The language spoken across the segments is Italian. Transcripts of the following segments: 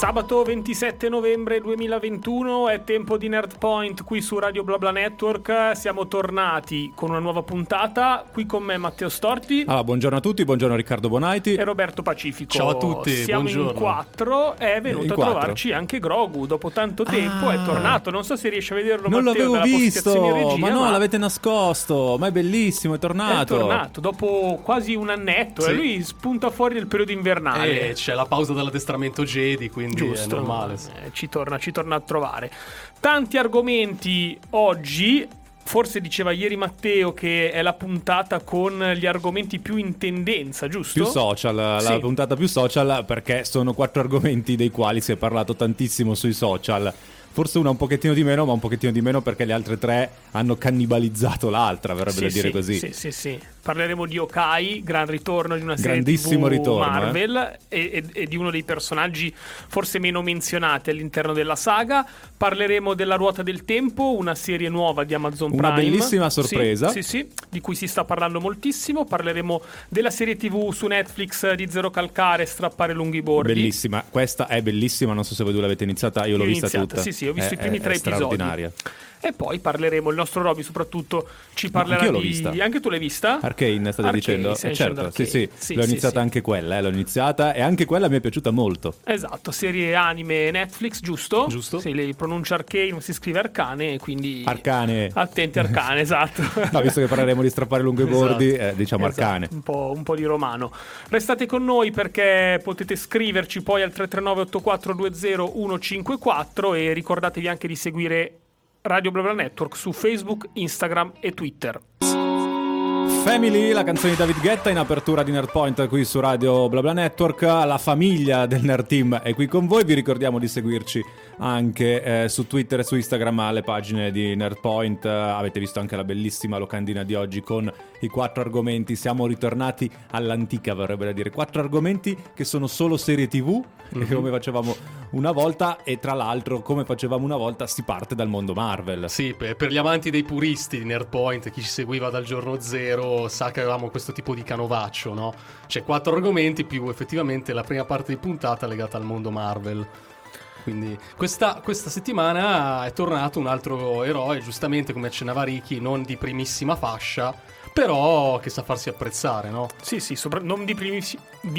Sabato 27 novembre 2021 è tempo di NerdPoint qui su Radio Bla Bla Network. Siamo tornati con una nuova puntata. Qui con me Matteo Storti. Allora, buongiorno a tutti, buongiorno Riccardo Bonaiti e Roberto Pacifico. Ciao a tutti, siamo buongiorno. In quattro. È venuto in a trovarci anche Grogu. Dopo tanto tempo è tornato. Non so se riesce a vederlo, non Matteo, l'avevo visto regia, ma l'avete nascosto. Ma è bellissimo, è tornato. È tornato dopo quasi un annetto. Sì. E lui spunta fuori nel periodo invernale. E c'è la pausa dall'addestramento Jedi. Quindi giusto, è normale. Ci torna a trovare. Tanti argomenti oggi. Forse diceva ieri Matteo che è la puntata con gli argomenti più in tendenza, giusto? Più social, sì. La puntata più social, perché sono 4 argomenti dei quali si è parlato tantissimo sui social. Forse una un pochettino di meno, ma un pochettino di meno perché le altre 3 hanno cannibalizzato l'altra, verrebbe da dire così. Sì. Parleremo di Hawkeye, gran ritorno di una serie TV Marvel, e di uno dei personaggi forse meno menzionati all'interno della saga. Parleremo della Ruota del Tempo, una serie nuova di Amazon Prime. Una bellissima sorpresa. Sì, di cui si sta parlando moltissimo. Parleremo della serie TV su Netflix di Zero Calcare, Strappare lunghi i bordi. Bellissima, questa è bellissima, non so se voi due l'avete iniziata, io l'ho vista tutta. Sì, ho visto i primi 3 episodi. E poi parleremo, il nostro Roby soprattutto ci parlerà di... Anche tu l'hai vista? Arcane, stai dicendo? Certo, Arcane. Sì. L'ho iniziata anche quella, l'ho iniziata e anche quella mi è piaciuta molto. Esatto, serie anime Netflix, giusto? Se le pronuncia Arcane, si scrive Arcane, quindi... Arcane. Attenti Arcane, esatto. No, visto che parleremo di strappare lungo i bordi, diciamo esatto. Arcane. Un po' di romano. Restate con noi perché potete scriverci poi al 339-8420-154 e ricordatevi anche di seguire Radio Bla Bla Network su Facebook, Instagram e Twitter. Family, la canzone di David Guetta in apertura di NerdPoint qui su Radio Bla Bla Network. La famiglia del Nerd Team è qui con voi. Vi ricordiamo di seguirci anche su Twitter e su Instagram alle pagine di NerdPoint. Avete visto anche la bellissima locandina di oggi con i 4 argomenti. Siamo ritornati all'antica, vorrebbe da dire. 4 argomenti che sono solo serie TV, come facevamo una volta, e tra l'altro come facevamo una volta si parte dal mondo Marvel. Sì, per gli amanti dei puristi di NerdPoint, chi ci seguiva dal giorno zero sa che avevamo questo tipo di canovaccio, no? C'è 4 argomenti più effettivamente la prima parte di puntata legata al mondo Marvel. Quindi questa settimana è tornato un altro eroe, giustamente come accennava Ricky, non di primissima fascia, però che sa farsi apprezzare, no? Sì, non di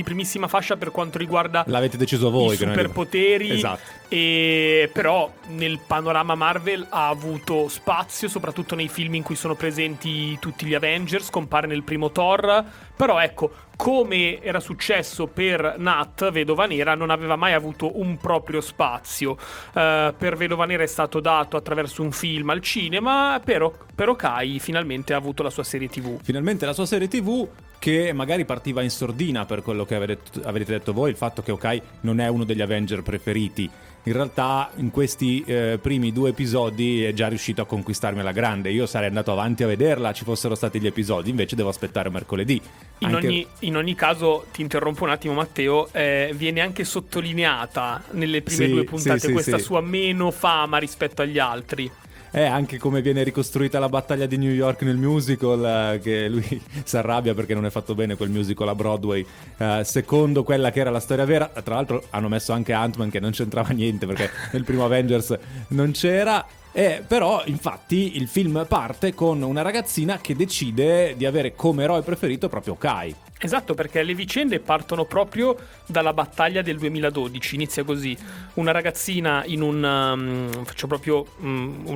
primissima fascia per quanto riguarda, l'avete deciso voi, i superpoteri, esatto. E però nel panorama Marvel ha avuto spazio soprattutto nei film in cui sono presenti tutti gli Avengers, compare nel primo Thor, però ecco, come era successo per Nat, Vedova Nera, non aveva mai avuto un proprio spazio. Per Vedova Nera è stato dato attraverso un film al cinema, però Kai finalmente ha avuto la sua serie TV. Finalmente la sua serie TV, che magari partiva in sordina per quello che avete detto voi, il fatto che Hawkeye non è uno degli Avenger preferiti. In realtà in questi primi 2 episodi è già riuscito a conquistarmi alla grande. Io sarei andato avanti a vederla, ci fossero stati gli episodi, invece devo aspettare mercoledì. In ogni caso, ti interrompo un attimo Matteo, viene ananche sottolineata nelle prime 2 puntate questa sua meno fama rispetto agli altri. È anche come viene ricostruita la battaglia di New York nel musical, che lui si arrabbia perché non è fatto bene quel musical a Broadway, secondo quella che era la storia vera. Tra l'altro hanno messo anche Ant-Man, che non c'entrava niente perché nel primo Avengers non c'era. Però infatti il film parte con una ragazzina che decide di avere come eroe preferito proprio Kai. Esatto, perché le vicende partono proprio dalla battaglia del 2012, inizia così. Una ragazzina in un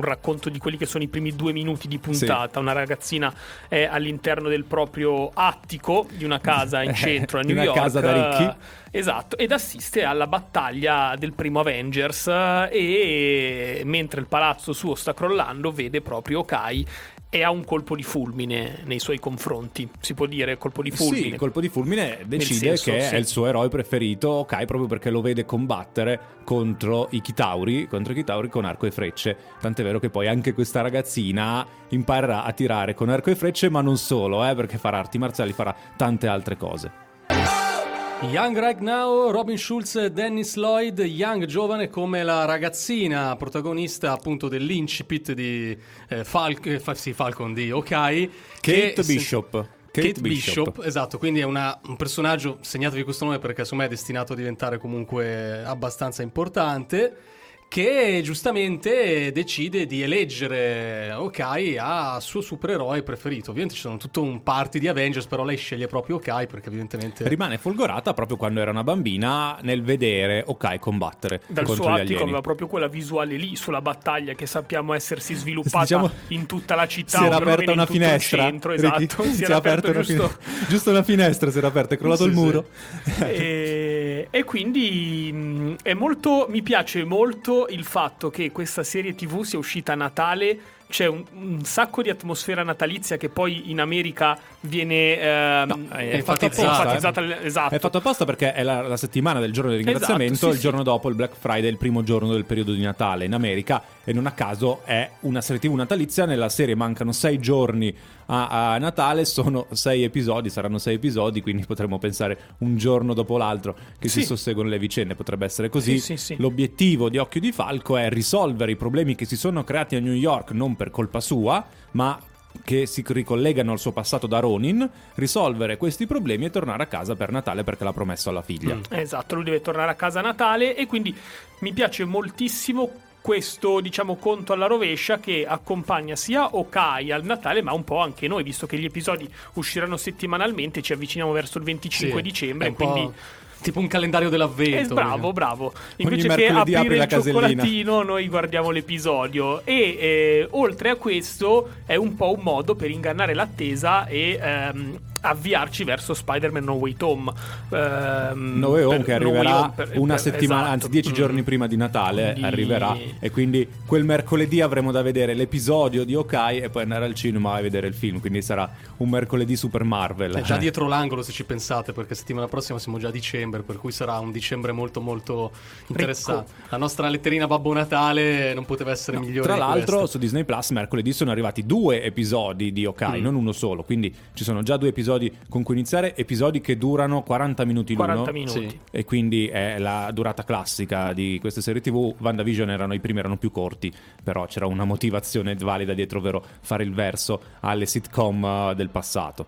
racconto di quelli che sono i primi 2 minuti di puntata. Sì. Una ragazzina è all'interno del proprio attico di una casa in centro a New York. Una casa da ricchi. Esatto, ed assiste alla battaglia del primo Avengers e mentre il palazzo suo sta crollando vede proprio Kai. E ha un colpo di fulmine nei suoi confronti, si può dire colpo di fulmine? Sì, il colpo di fulmine decide senso, che è il suo eroe preferito, Hawkeye, proprio perché lo vede combattere contro i Chitauri con arco e frecce. Tant'è vero che poi anche questa ragazzina imparerà a tirare con arco e frecce, ma non solo, perché farà arti marziali, farà tante altre cose. Young Right Now, Robin Schulz, Dennis Lloyd, Young giovane come la ragazzina protagonista appunto dell'incipit di Falcon di Hawkeye, Kate Bishop. Kate Bishop, esatto, quindi è un personaggio, segnatevi questo nome perché secondo me è destinato a diventare comunque abbastanza importante, che giustamente decide di eleggere Hawkeye a suo supereroe preferito. Ovviamente ci sono tutto un party di Avengers, però lei sceglie proprio Hawkeye perché evidentemente rimane folgorata proprio quando era una bambina nel vedere Hawkeye combattere dal suo attico. Aveva proprio quella visuale lì sulla battaglia che sappiamo essersi sviluppata, diciamo, in tutta la città. Si era aperta una finestra centro, esatto, si era aperta giusto una finestra, si era aperta, è crollato il muro. E quindi è molto, mi piace molto il fatto che questa serie TV sia uscita a Natale. C'è un sacco di atmosfera natalizia che poi in America viene enfatizzata. Esatto. È fatto apposta perché è la settimana del giorno del ringraziamento, esatto, sì, il giorno dopo il Black Friday, il primo giorno del periodo di Natale in America, e non a caso è una serie TV natalizia. Nella serie mancano 6 giorni a Natale, sono 6 episodi, saranno 6 episodi, quindi potremmo pensare un giorno dopo l'altro che sì, si susseguono le vicende, potrebbe essere così. Sì, sì, sì. L'obiettivo di Occhio di Falco è risolvere i problemi che si sono creati a New York, non per colpa sua, ma che si ricollegano al suo passato da Ronin, risolvere questi problemi e tornare a casa per Natale perché l'ha promesso alla figlia. Esatto, lui deve tornare a casa a Natale, e quindi mi piace moltissimo questo, diciamo, conto alla rovescia che accompagna sia Hawkeye al Natale ma un po' anche noi, visto che gli episodi usciranno settimanalmente, ci avviciniamo verso il 25 dicembre, quindi tipo un calendario dell'avvento. Bravo. Invece che aprire il cioccolatino, noi guardiamo l'episodio. E oltre a questo è un po' un modo per ingannare l'attesa e avviarci verso Spider-Man No Way Home. No Way Home che arriverà una settimana, esatto, anzi 10 giorni prima di Natale, quindi arriverà. E quindi quel mercoledì avremo da vedere l'episodio di Hawkeye e poi andare al cinema a vedere il film. Quindi sarà un mercoledì super Marvel. È già dietro l'angolo se ci pensate, perché settimana prossima siamo già a dicembre, per cui sarà un dicembre molto molto interessante. Ricco. La nostra letterina Babbo Natale non poteva essere migliore. Tra l'altro su Disney Plus mercoledì sono arrivati 2 episodi di Hawkeye, non uno solo. Quindi ci sono già 2 episodi con cui iniziare, episodi che durano 40 minuti l'uno, 40 minuti. Sì. E quindi è la durata classica di queste serie TV. WandaVision erano i primi, erano più corti, però c'era una motivazione valida dietro, ovvero fare il verso alle sitcom del passato.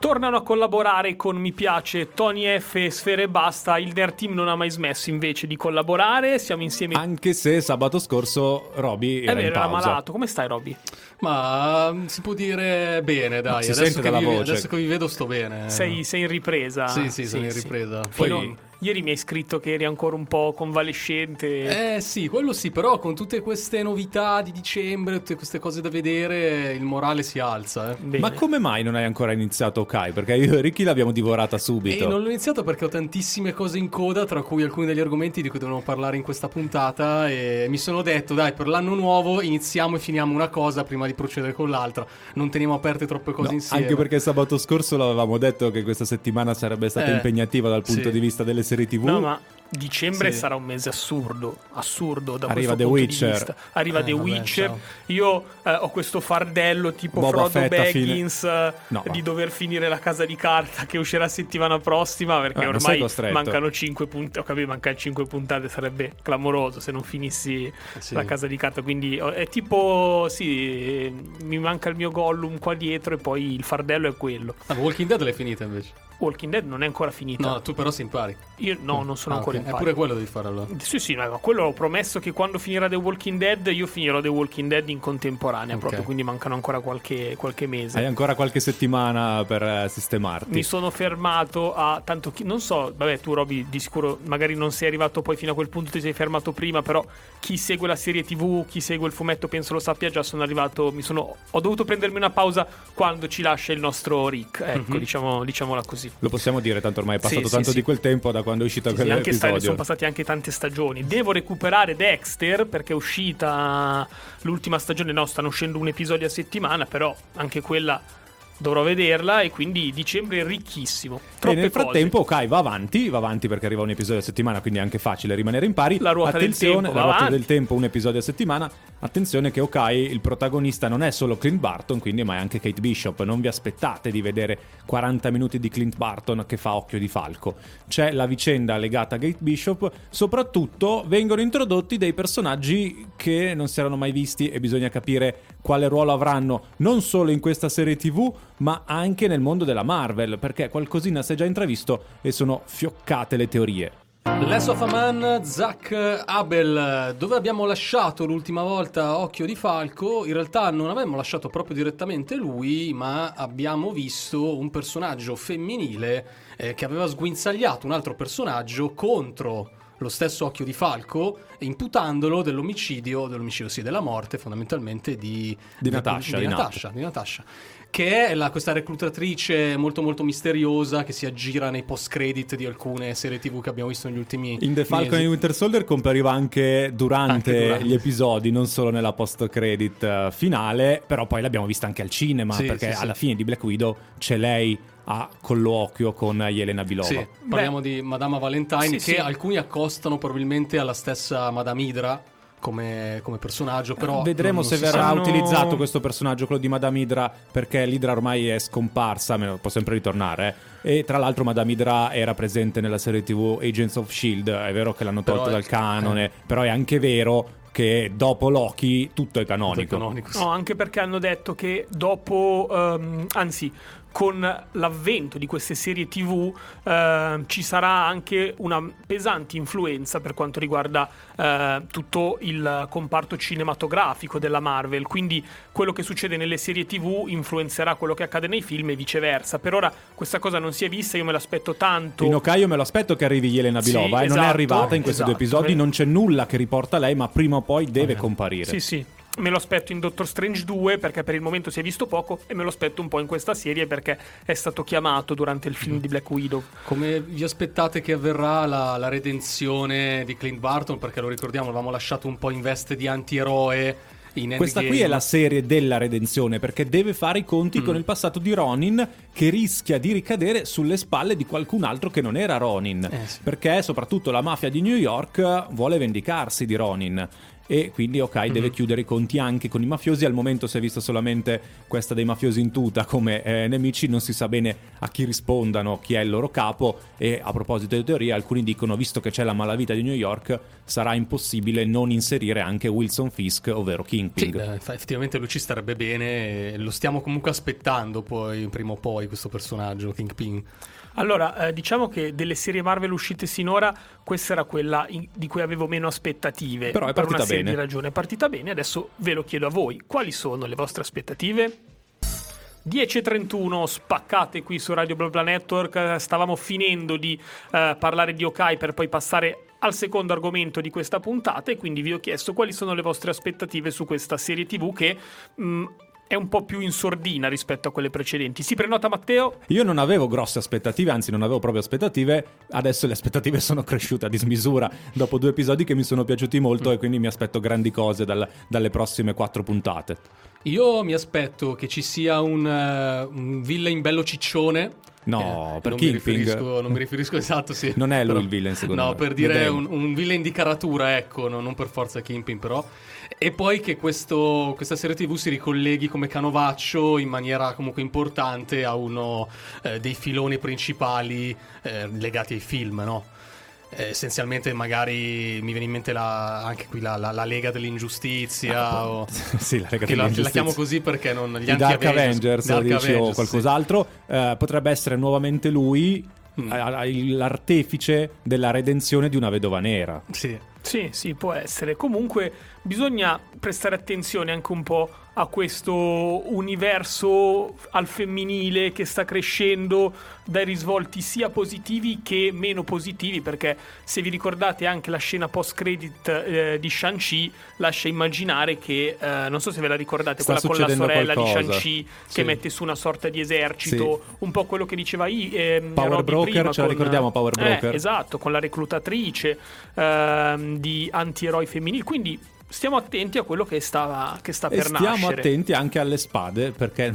Tornano a collaborare con Mi Piace, Tony F e Sfere Basta. Il Nerd Team non ha mai smesso invece di collaborare, siamo insieme. Anche se sabato scorso Roby era malato. Come stai, Roby? Ma si può dire bene, dai, si adesso, che voce. Adesso che vi vedo sto bene. Sei in ripresa? Sì, sono in ripresa. Poi ieri mi hai scritto che eri ancora un po' convalescente. Sì, quello sì, però con tutte queste novità di dicembre, tutte queste cose da vedere, il morale si alza. Ma come mai non hai ancora iniziato Hawkeye? Perché io e Ricky l'abbiamo divorata subito. E non l'ho iniziato perché ho tantissime cose in coda, tra cui alcuni degli argomenti di cui dovevamo parlare in questa puntata, e mi sono detto, dai, per l'anno nuovo iniziamo e finiamo una cosa prima di procedere con l'altra. Non teniamo aperte troppe cose insieme. Anche perché sabato scorso l'avevamo detto che questa settimana sarebbe stata impegnativa dal punto di vista delle serie TV. No, ma dicembre sarà un mese assurdo da arriva questo punto Witcher. Di vista. Arriva The Witcher. Ciao. Io ho questo fardello tipo Boba Frodo Baggins di dover finire La Casa di Carta, che uscirà settimana prossima, perché ormai mancano 5 puntate. Ho capito, mancano 5 puntate, sarebbe clamoroso se non finissi La Casa di Carta. Quindi è tipo mi manca il mio Gollum qua dietro e poi il fardello è quello. Walking Dead l'hai finita invece? Walking Dead non è ancora finita. No, tu però sei in pari. Io non sono ancora in pari. Eppure quello devi fare allora. Sì, ma quello ho promesso che quando finirà The Walking Dead io finirò The Walking Dead in contemporanea, proprio, quindi mancano ancora qualche mese. Hai ancora qualche settimana per sistemarti. Mi sono fermato a tanto non so, vabbè, tu Roby di sicuro magari non sei arrivato poi fino a quel punto, ti sei fermato prima, però chi segue la serie TV, chi segue il fumetto penso lo sappia già, ho dovuto prendermi una pausa quando ci lascia il nostro Rick. Ecco, diciamola così. Lo possiamo dire, tanto ormai è passato di quel tempo da quando è uscito quell'episodio. Sono passate anche tante stagioni. Devo recuperare Dexter perché è uscita l'ultima stagione, stanno uscendo un episodio a settimana, però anche quella dovrò vederla, e quindi dicembre è ricchissimo. Troppe e nel frattempo cose. Kai va avanti perché arriva un episodio a settimana, quindi è anche facile rimanere in pari. La ruota del tempo, un episodio a settimana. Attenzione che Hawkeye, il protagonista non è solo Clint Barton, quindi, ma è anche Kate Bishop. Non vi aspettate di vedere 40 minuti di Clint Barton che fa occhio di falco. C'è la vicenda legata a Kate Bishop. Soprattutto vengono introdotti dei personaggi che non si erano mai visti e bisogna capire quale ruolo avranno, non solo in questa serie TV, ma anche nel mondo della Marvel, perché qualcosina si è già intravisto e sono fioccate le teorie. Last of a Man, Zach Abel, dove abbiamo lasciato l'ultima volta Occhio di Falco? In realtà non abbiamo lasciato proprio direttamente lui, ma abbiamo visto un personaggio femminile che aveva sguinzagliato un altro personaggio contro lo stesso Occhio di Falco, imputandolo dell'omicidio, della morte fondamentalmente di Natasha, che è questa reclutatrice molto molto misteriosa che si aggira nei post credit di alcune serie TV che abbiamo visto negli ultimi in The Falcon e Winter Soldier. Compariva anche durante gli episodi, non solo nella post credit finale, però poi l'abbiamo vista anche al cinema, perché alla fine di Black Widow c'è lei a colloquio con Yelena Belova. Sì, parliamo di Madame Valentine, che alcuni accostano probabilmente alla stessa Madame Hydra come personaggio, però vedremo se verrà utilizzato questo personaggio, quello di Madame Hydra, perché l'Hydra ormai è scomparsa, può sempre ritornare. E tra l'altro Madame Hydra era presente nella serie TV Agents of S.H.I.E.L.D. È vero che l'hanno tolto dal canone, però è anche vero che dopo Loki tutto è canonico. No, anche perché hanno detto che dopo con l'avvento di queste serie TV ci sarà anche una pesante influenza per quanto riguarda tutto il comparto cinematografico della Marvel, quindi quello che succede nelle serie TV influenzerà quello che accade nei film e viceversa. Per ora questa cosa non si è vista, io me l'aspetto tanto. In Hawkeye me lo aspetto che arrivi Yelena Belova, non è arrivata in questi due episodi, non c'è nulla che riporta lei, ma prima o poi deve comparire. Sì. Me lo aspetto in Doctor Strange 2 perché per il momento si è visto poco, e me lo aspetto un po' in questa serie perché è stato chiamato durante il film di Black Widow. Come vi aspettate che avverrà la redenzione di Clint Barton? Perché lo ricordiamo, l'avevamo lasciato un po' in veste di antieroe. Questa qui è la serie della redenzione, perché deve fare i conti con il passato di Ronin, che rischia di ricadere sulle spalle di qualcun altro che non era Ronin, perché soprattutto la mafia di New York vuole vendicarsi di Ronin. E quindi Hawkeye deve chiudere i conti anche con i mafiosi. Al momento si è vista solamente questa dei mafiosi in tuta come nemici, non si sa bene a chi rispondano, chi è il loro capo. E a proposito di teorie, alcuni dicono, visto che c'è la malavita di New York, sarà impossibile non inserire anche Wilson Fisk, ovvero Kingpin. Sì, effettivamente lui ci starebbe bene, lo stiamo comunque aspettando poi, prima o poi, questo personaggio Kingpin. Allora, diciamo che delle serie Marvel uscite sinora, questa era quella di cui avevo meno aspettative. Però è partita per una serie di ragioni. È partita bene, adesso ve lo chiedo a voi. Quali sono le vostre aspettative? 10:31, spaccate qui su Radio Bla Bla Network. Stavamo finendo di parlare di Hawkeye per poi passare al secondo argomento di questa puntata, e quindi vi ho chiesto quali sono le vostre aspettative su questa serie TV che... è un po' più in sordina rispetto a quelle precedenti. Si prenota Matteo? Io non avevo grosse aspettative, anzi non avevo proprio aspettative. Adesso le aspettative sono cresciute a dismisura dopo due episodi che mi sono piaciuti molto, e quindi mi aspetto grandi cose dalle prossime 4 puntate. Io mi aspetto che ci sia un villain bello ciccione. No, per Kingpin. Non mi riferisco, esatto, sì. Non è lui però, il villain, secondo me. No, per dire un villain di caratura, ecco, non per forza Kingpin, però. E poi che questa serie TV si ricolleghi come canovaccio in maniera comunque importante a uno dei filoni principali legati ai film, no? Essenzialmente magari mi viene in mente anche qui la Lega dell'Ingiustizia, la Lega dell'Ingiustizia. La chiamo così perché non gli Dark Avengers o qualcos'altro. Potrebbe essere nuovamente lui l'artefice della redenzione di una vedova nera. Sì, può essere. Comunque bisogna prestare attenzione anche un po' a questo universo al femminile che sta crescendo dai risvolti sia positivi che meno positivi, perché se vi ricordate anche la scena post-credit di Shang-Chi lascia immaginare che, non so se ve la ricordate, sta quella con la sorella qualcosa di Shang-Chi che mette su una sorta di esercito, un po' quello che diceva Power Broker prima, la ricordiamo Power Broker, esatto, con la reclutatrice di antieroi femminili. Quindi stiamo attenti a quello che sta per nascere. Stiamo attenti anche alle spade, perché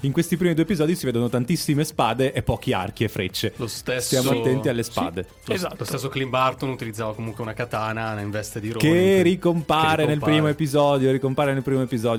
in questi primi due episodi si vedono tantissime spade e pochi archi e frecce. Lo stesso... Stiamo attenti alle spade. Sì, esatto. Lo stesso Clint Barton utilizzava comunque una katana in veste di Ronin. Che ricompare nel primo episodio,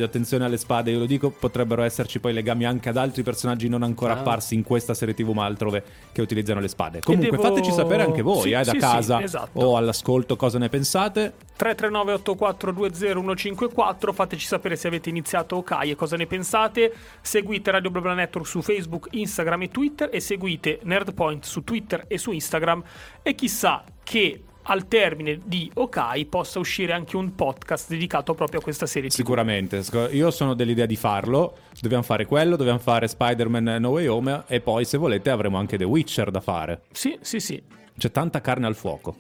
Attenzione alle spade, io lo dico, potrebbero esserci poi legami anche ad altri personaggi non ancora apparsi in questa serie TV ma altrove che utilizzano le spade. Comunque fateci sapere anche voi, casa esatto, o all'ascolto, cosa ne pensate. 339-8420-154, fateci sapere se avete iniziato Hawkeye e cosa ne pensate. Seguite Radio Bla Bla Network su Facebook, Instagram e Twitter, e seguite NerdPoint su Twitter e su Instagram, e chissà che al termine di Hawkeye possa uscire anche un podcast dedicato proprio a questa serie. Sicuramente, io sono dell'idea di farlo. Dobbiamo fare quello, dobbiamo fare Spider-Man No Way Home, e poi se volete avremo anche The Witcher da fare. Sì. C'è tanta carne al fuoco.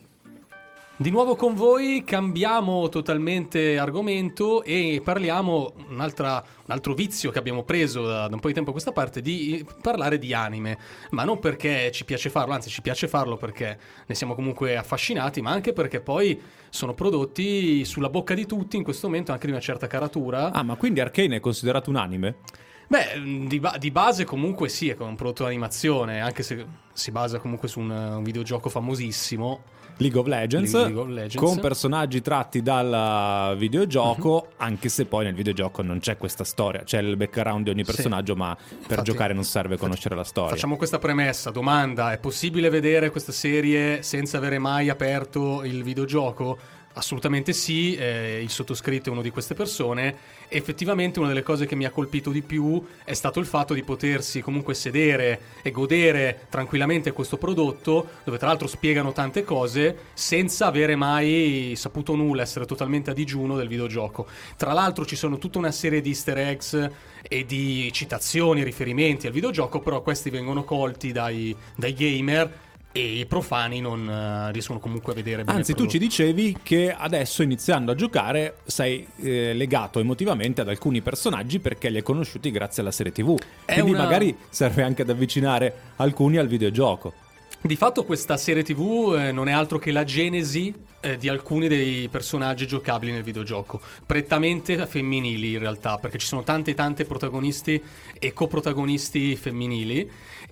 Di nuovo con voi, cambiamo totalmente argomento e parliamo un altro vizio che abbiamo preso da un po' di tempo a questa parte, di parlare di anime, ma non perché ci piace farlo, anzi ci piace farlo perché ne siamo comunque affascinati, ma anche perché poi sono prodotti sulla bocca di tutti in questo momento, anche di una certa caratura. Ah, ma quindi Arcane è considerato un anime? Beh, di base comunque sì, è un prodotto di animazione, anche se si basa comunque su un videogioco famosissimo, League of Legends, con personaggi tratti dal videogioco, anche se poi nel videogioco non c'è questa storia, c'è il background di ogni personaggio, ma per giocare non serve conoscere la storia. Facciamo questa premessa, domanda: è possibile vedere questa serie senza avere mai aperto il videogioco? Assolutamente sì, il sottoscritto è uno di queste persone. Effettivamente una delle cose che mi ha colpito di più è stato il fatto di potersi comunque sedere e godere tranquillamente questo prodotto, dove tra l'altro spiegano tante cose senza avere mai saputo nulla, essere totalmente a digiuno del videogioco. Tra l'altro ci sono tutta una serie di easter eggs e di citazioni, riferimenti al videogioco, però questi vengono colti dai gamer e i profani non riescono comunque a vedere bene. Anzi, tu ci dicevi che adesso, iniziando a giocare, sei legato emotivamente ad alcuni personaggi perché li hai conosciuti grazie alla serie TV. Quindi magari serve anche ad avvicinare alcuni al videogioco. Di fatto questa serie TV non è altro che la genesi di alcuni dei personaggi giocabili nel videogioco, prettamente femminili in realtà, perché ci sono tante protagonisti e coprotagonisti femminili.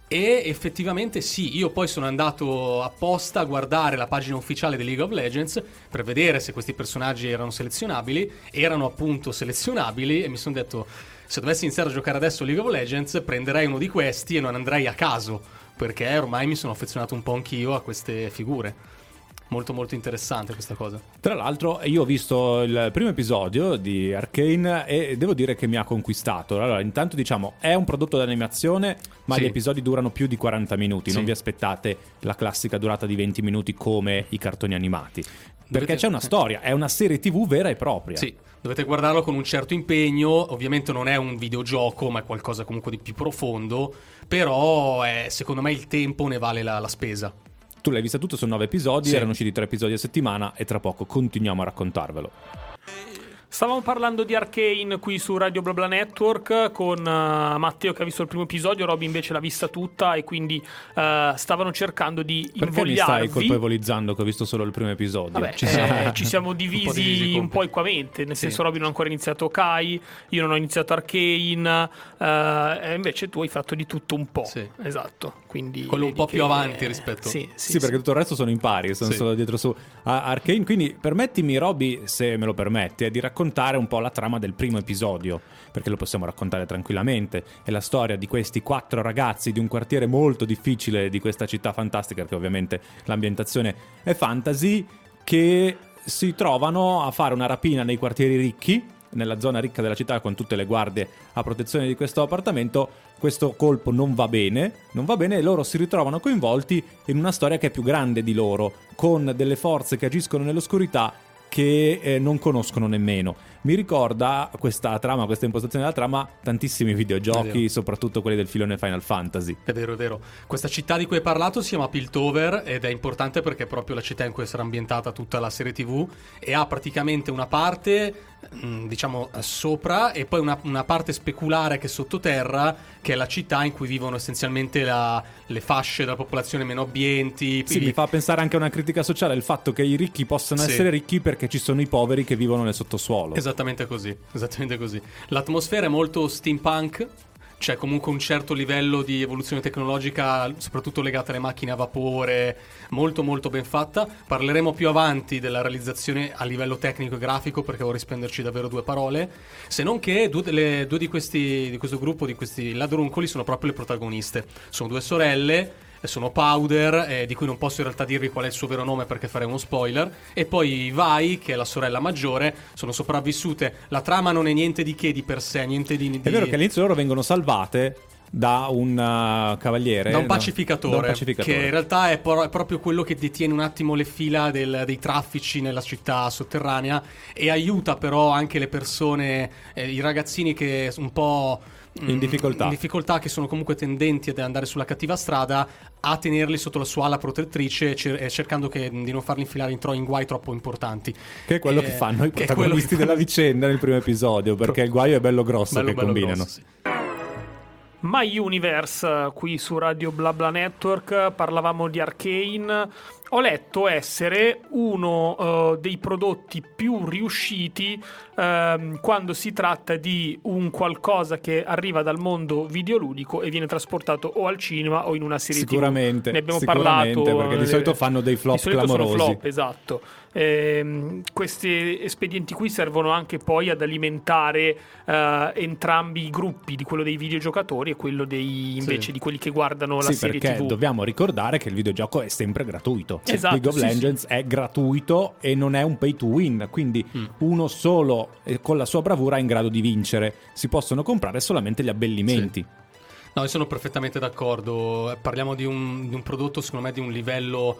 E effettivamente sì, io poi sono andato apposta a guardare la pagina ufficiale di League of Legends per vedere se questi personaggi erano selezionabili, e mi sono detto: se dovessi iniziare a giocare adesso League of Legends prenderei uno di questi e non andrei a caso, perché ormai mi sono affezionato un po' anch'io a queste figure. Molto interessante questa cosa. Tra l'altro io ho visto il primo episodio di Arcane e devo dire che mi ha conquistato. Allora, intanto diciamo, è un prodotto d'animazione, ma gli episodi durano più di 40 minuti, non vi aspettate la classica durata di 20 minuti come i cartoni animati. Perché c'è una storia, è una serie TV vera e propria. Sì, dovete guardarlo con un certo impegno. Ovviamente non è un videogioco, ma è qualcosa comunque di più profondo, però secondo me il tempo ne vale la spesa. Tu l'hai vista tutto, sono 9 episodi, erano usciti 3 episodi a settimana e tra poco continuiamo a raccontarvelo. Stavamo parlando di Arcane qui su Radio Bla Bla Network con Matteo che ha visto il primo episodio, Roby invece l'ha vista tutta e quindi stavano cercando di invogliarvi. Perché mi stai colpevolizzando che ho visto solo il primo episodio? Vabbè, ci siamo divisi un po' equamente, nel senso Roby non ha ancora iniziato Hawkeye, io non ho iniziato Arcane, e invece tu hai fatto di tutto un po'. Sì. Esatto. Quindi quello un po' più avanti rispetto. Sì, perché tutto il resto sono in pari, sono solo dietro su Arcane, quindi permettimi Roby, se me lo permetti, di raccontare un po' la trama del primo episodio, perché lo possiamo raccontare tranquillamente. È la storia di questi 4 ragazzi di un quartiere molto difficile di questa città fantastica, perché ovviamente l'ambientazione è fantasy, che si trovano a fare una rapina nei quartieri ricchi, nella zona ricca della città, con tutte le guardie a protezione di questo appartamento. Questo colpo non va bene e loro si ritrovano coinvolti in una storia che è più grande di loro, con delle forze che agiscono nell'oscurità che non conoscono nemmeno. mi ricorda questa trama, questa impostazione della trama, tantissimi videogiochi, soprattutto quelli del filone Final Fantasy. È vero, è vero. Questa città di cui hai parlato si chiama Piltover ed è importante perché è proprio la città in cui sarà ambientata tutta la serie TV e ha praticamente una parte, diciamo, sopra e poi una parte speculare che è sottoterra, che è la città in cui vivono essenzialmente le fasce della popolazione meno abbienti. Sì, mi fa pensare anche a una critica sociale, il fatto che i ricchi possano essere ricchi perché ci sono i poveri che vivono nel sottosuolo. Esattamente così. L'atmosfera è molto steampunk, c'è comunque un certo livello di evoluzione tecnologica, soprattutto legata alle macchine a vapore, molto molto ben fatta. Parleremo più avanti della realizzazione a livello tecnico e grafico, perché vorrei spenderci davvero due parole, se non che due di questo gruppo di questi ladruncoli sono proprio le protagoniste. Sono due sorelle, sono Powder, di cui non posso in realtà dirvi qual è il suo vero nome perché farei uno spoiler, e poi Vai, che è la sorella maggiore. Sono sopravvissute. La trama non è niente di che di per sé, niente di... È vero che all'inizio loro vengono salvate da un cavaliere, da un pacificatore che in realtà è proprio quello che detiene un attimo le fila dei traffici nella città sotterranea e aiuta però anche le persone, i ragazzini che un po' in difficoltà, che sono comunque tendenti ad andare sulla cattiva strada, a tenerli sotto la sua ala protettrice, cercando di non farli infilare in guai troppo importanti, che è quello che fanno i protagonisti della vicenda nel primo episodio, perché il guaio è bello grosso, bello combinano grosso, sì. My Universe, qui su Radio Bla Bla Network. Parlavamo di Arcane. Ho letto essere uno dei prodotti più riusciti quando si tratta di un qualcosa che arriva dal mondo videoludico e viene trasportato o al cinema o in una serie TV. Ne abbiamo parlato, perché di solito fanno dei flop clamorosi. Sono flop, esatto. Questi espedienti qui servono anche poi ad alimentare entrambi i gruppi, di quello dei videogiocatori e quello di quelli che guardano la serie TV. Sì, perché dobbiamo ricordare che il videogioco è sempre gratuito. Esatto, League of Legends è gratuito e non è un pay to win, quindi uno solo con la sua bravura è in grado di vincere. Si possono comprare solamente gli abbellimenti. Sì. No, io sono perfettamente d'accordo. Parliamo di un prodotto, secondo me, di un livello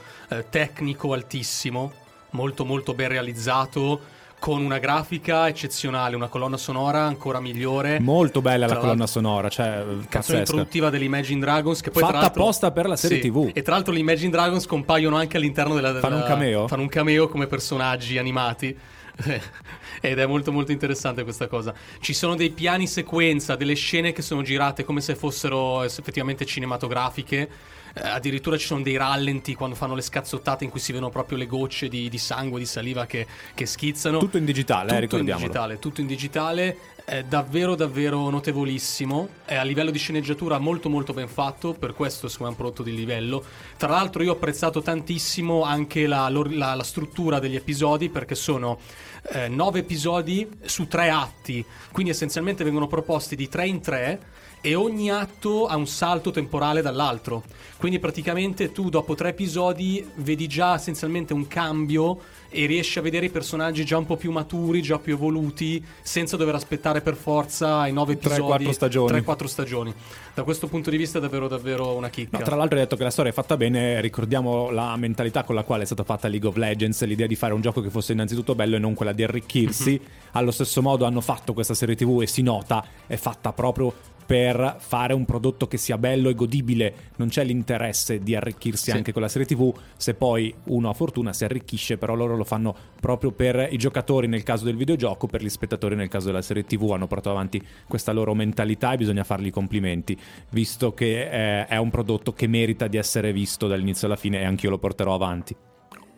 tecnico altissimo, molto molto ben realizzato, con una grafica eccezionale, una colonna sonora ancora migliore. Molto bella la colonna sonora, cioè canzone introduttiva dell'Imagine Dragons, che poi fatta apposta per la serie TV. E tra l'altro gli Imagine Dragons compaiono anche all'interno della fanno un cameo come personaggi animati. Ed è molto molto interessante questa cosa. Ci sono dei piani sequenza, delle scene che sono girate come se fossero effettivamente cinematografiche. Addirittura ci sono dei rallenti quando fanno le scazzottate, in cui si vedono proprio le gocce di sangue, di saliva che schizzano. Tutto in digitale, ricordiamolo. Tutto in digitale. È davvero davvero notevolissimo. È a livello di sceneggiatura molto molto ben fatto, per questo secondo me è un prodotto di livello. Tra l'altro io ho apprezzato tantissimo anche la struttura degli episodi, perché sono 9 episodi su 3 atti, quindi essenzialmente vengono proposti di 3 in 3 e ogni atto ha un salto temporale dall'altro, quindi praticamente tu dopo 3 episodi vedi già essenzialmente un cambio e riesci a vedere i personaggi già un po' più maturi, già più evoluti, senza dover aspettare per forza i 9 episodi, 3-4 stagioni. Da questo punto di vista è davvero davvero una chicca. No, tra l'altro hai detto che la storia è fatta bene, ricordiamo la mentalità con la quale è stata fatta League of Legends, l'idea di fare un gioco che fosse innanzitutto bello e non quella di arricchirsi. Allo stesso modo hanno fatto questa serie TV e si nota, è fatta proprio per fare un prodotto che sia bello e godibile. Non c'è l'interesse di arricchirsi anche con la serie TV. Se poi uno ha fortuna si arricchisce, però loro lo fanno proprio per i giocatori nel caso del videogioco, per gli spettatori nel caso della serie TV. Hanno portato avanti questa loro mentalità e bisogna fargli complimenti, visto che è un prodotto che merita di essere visto dall'inizio alla fine, e anch'io lo porterò avanti.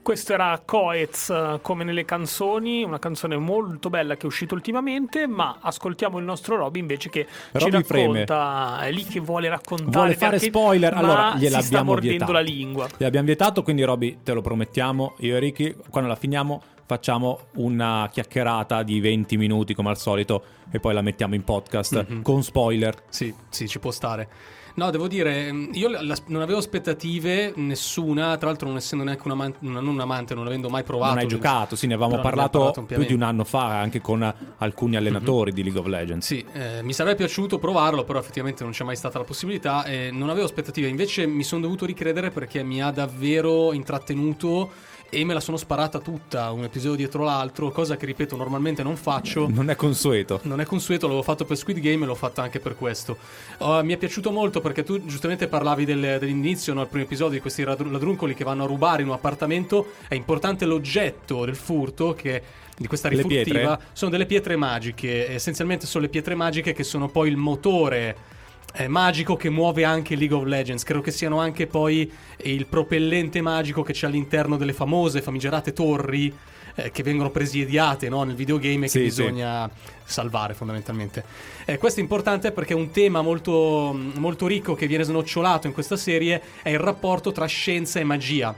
Questo era Coez, come nelle canzoni, una canzone molto bella che è uscita ultimamente, ma ascoltiamo il nostro Roby invece, che Roby ci racconta, è lì che vuole raccontare. Vuole fare spoiler, allora gliel'abbiamo sta mordendo vietato. La lingua. Gliel'abbiamo vietato, quindi Roby, te lo promettiamo, io e Ricky, quando la finiamo facciamo una chiacchierata di 20 minuti come al solito e poi la mettiamo in podcast con spoiler. Sì, ci può stare. No, devo dire, io non avevo aspettative nessuna, tra l'altro non essendo neanche un amante, non avendo mai provato. Non hai giocato, ne avevamo parlato più di un anno fa, anche con alcuni allenatori di League of Legends. Sì, mi sarebbe piaciuto provarlo, però effettivamente non c'è mai stata la possibilità e non avevo aspettative. Invece mi sono dovuto ricredere perché mi ha davvero intrattenuto e me la sono sparata tutta, un episodio dietro l'altro, cosa che ripeto normalmente non faccio. Non è consueto, l'avevo fatto per Squid Game e l'ho fatto anche per questo. Mi è piaciuto molto perché tu giustamente parlavi dell'inizio, no, al primo episodio, di questi ladruncoli che vanno a rubare in un appartamento. È importante l'oggetto del furto, che di questa rifurtiva sono delle pietre magiche, essenzialmente sono le pietre magiche che sono poi il motore magico che muove anche League of Legends. Credo che siano anche poi il propellente magico che c'è all'interno delle famose famigerate torri che vengono presidiate, no, nel videogame, e che bisogna salvare fondamentalmente. Questo è importante perché un tema molto, molto ricco che viene snocciolato in questa serie è il rapporto tra scienza e magia,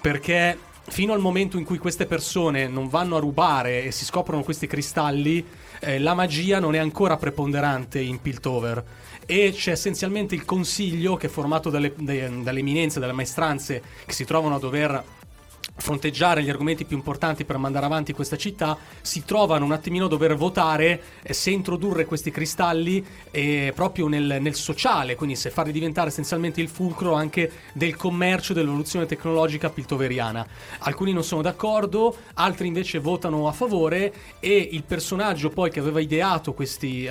perché fino al momento in cui queste persone non vanno a rubare e si scoprono questi cristalli, la magia non è ancora preponderante in Piltover, e c'è essenzialmente il consiglio che è formato dalle eminenze, dalle maestranze che si trovano a dover fronteggiare gli argomenti più importanti per mandare avanti questa città, si trovano un attimino a dover votare se introdurre questi cristalli proprio nel sociale, quindi se farli diventare essenzialmente il fulcro anche del commercio, dell'evoluzione tecnologica piltoveriana. Alcuni non sono d'accordo, altri invece votano a favore, e il personaggio poi che aveva ideato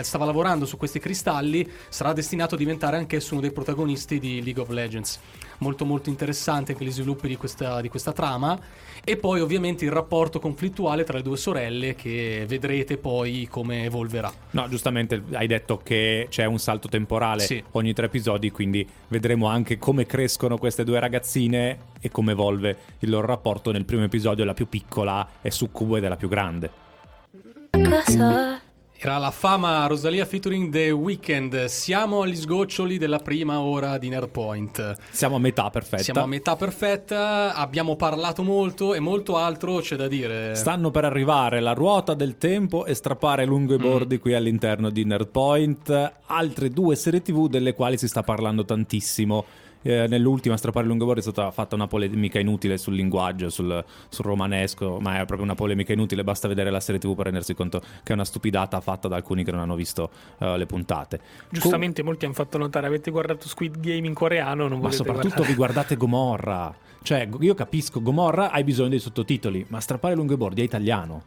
stava lavorando su questi cristalli, sarà destinato a diventare anch'esso uno dei protagonisti di League of Legends. Molto molto interessante anche gli sviluppi di questa trama, e poi ovviamente il rapporto conflittuale tra le due sorelle, che vedrete poi come evolverà. No, giustamente hai detto che c'è un salto temporale ogni 3 episodi, quindi vedremo anche come crescono queste due ragazzine e come evolve il loro rapporto. Nel primo episodio la più piccola è succube della più grande. Era la fama Rosalia featuring The Weeknd. Siamo agli sgoccioli della prima ora di NerdPoint. Siamo a metà perfetta, abbiamo parlato molto e molto altro c'è da dire. Stanno per arrivare la ruota del tempo e strappare lungo i bordi qui all'interno di NerdPoint. Altre 2 serie TV delle quali si sta parlando tantissimo. Nell'ultima strappare lungo i bordi è stata fatta una polemica inutile sul linguaggio, sul romanesco, ma è proprio una polemica inutile, basta vedere la serie TV per rendersi conto che è una stupidata fatta da alcuni che non hanno visto le puntate. Giustamente molti hanno fatto notare: avete guardato Squid Game in coreano, non ma soprattutto vi guardate Gomorra. Cioè, io capisco, Gomorra hai bisogno dei sottotitoli, ma strappare lungo i bordi è italiano.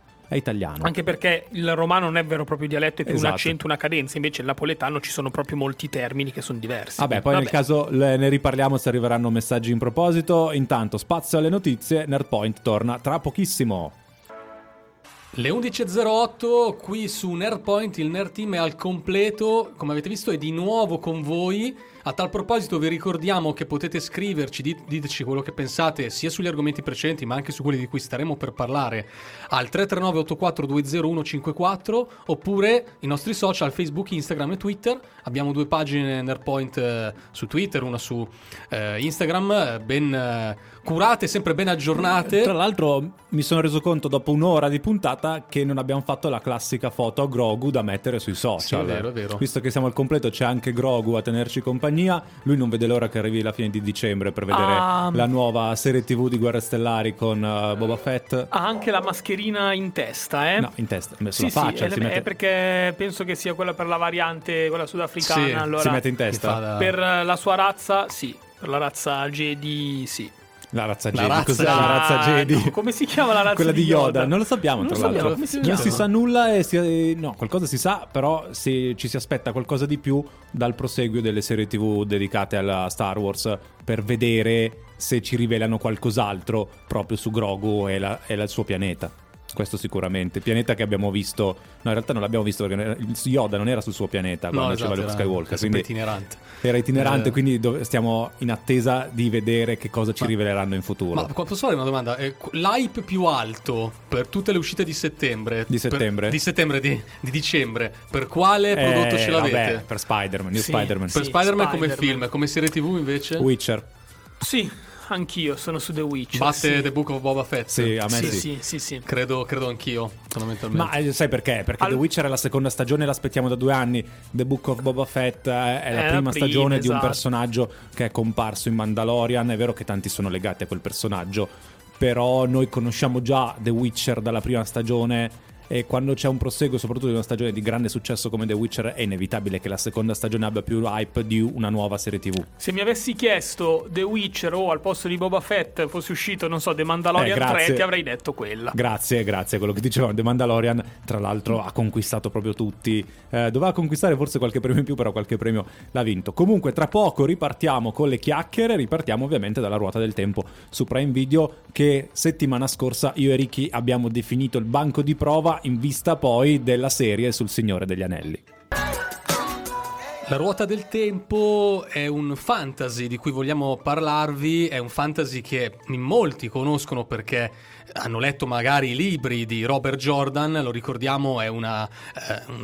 Anche perché il romano non è vero proprio dialetto, è più un accento, una cadenza. Invece il napoletano ci sono proprio molti termini che sono diversi. Nel caso ne riparliamo se arriveranno messaggi in proposito. Intanto spazio alle notizie, NerdPoint torna tra pochissimo. Le 11.08 qui su NerdPoint, il Nerd Team è al completo, come avete visto è di nuovo con voi. A tal proposito vi ricordiamo che potete scriverci, diteci quello che pensate sia sugli argomenti precedenti ma anche su quelli di cui staremo per parlare al 339-84-20154, oppure i nostri social Facebook, Instagram e Twitter. Abbiamo 2 pagine NerdPoint su Twitter, una su Instagram, ben curate, sempre ben aggiornate. Tra l'altro mi sono reso conto dopo un'ora di puntata che non abbiamo fatto la classica foto a Grogu da mettere sui social. Sì, è vero. Visto che siamo al completo c'è anche Grogu a tenerci compagnia, lui non vede l'ora che arrivi la fine di dicembre per vedere la nuova serie TV di Guerre Stellari con Boba Fett. Ha anche la mascherina in testa, eh? No, in testa, sulla faccia. Sì, è perché penso che sia quella per la variante, quella sudafricana. Sì, allora si mette in testa. Per la sua razza, sì, per la razza Jedi, sì. La razza Jedi. Come si chiama la razza? Quella di Yoda? Non lo sappiamo, tra l'altro. Non si sa nulla no, qualcosa si sa, però se ci si aspetta qualcosa di più dal proseguo delle serie TV dedicate alla Star Wars, per vedere se ci rivelano qualcos'altro proprio su Grogu e il suo pianeta. Questo sicuramente. Pianeta che abbiamo visto. No, in realtà non l'abbiamo visto perché Yoda non era sul suo pianeta quando c'era Luke Skywalker. Quindi era itinerante, quindi stiamo in attesa di vedere che cosa ci riveleranno in futuro. Ma posso fare una domanda? L'hype più alto per tutte le uscite di settembre? Di dicembre. Per quale prodotto ce l'avete? Per Spider-Man. Spider-Man come film, come serie TV invece? Witcher. Sì. Anch'io sono su The Witcher. Batte The Book of Boba Fett. Sì, a me sì. Credo anch'io, fondamentalmente. Ma sai perché? Perché The Witcher è la seconda stagione, l'aspettiamo da 2 anni. The Book of Boba Fett è la prima stagione, esatto, di un personaggio che è comparso in Mandalorian. È vero che tanti sono legati a quel personaggio, però noi conosciamo già The Witcher dalla prima stagione e quando c'è un proseguo soprattutto di una stagione di grande successo come The Witcher è inevitabile che la seconda stagione abbia più hype di una nuova serie TV. Se mi avessi chiesto The Witcher o al posto di Boba Fett fosse uscito, non so, The Mandalorian 3, ti avrei detto quella. Grazie, quello che dicevamo, The Mandalorian tra l'altro ha conquistato proprio tutti, doveva conquistare forse qualche premio in più, però qualche premio l'ha vinto. Comunque tra poco ripartiamo con le chiacchiere, ripartiamo ovviamente dalla Ruota del Tempo su Prime Video, che settimana scorsa io e Ricky abbiamo definito il banco di prova in vista poi della serie sul Signore degli Anelli. La Ruota del Tempo è un fantasy di cui vogliamo parlarvi, è un fantasy che in molti conoscono perché hanno letto magari i libri di Robert Jordan, lo ricordiamo, è una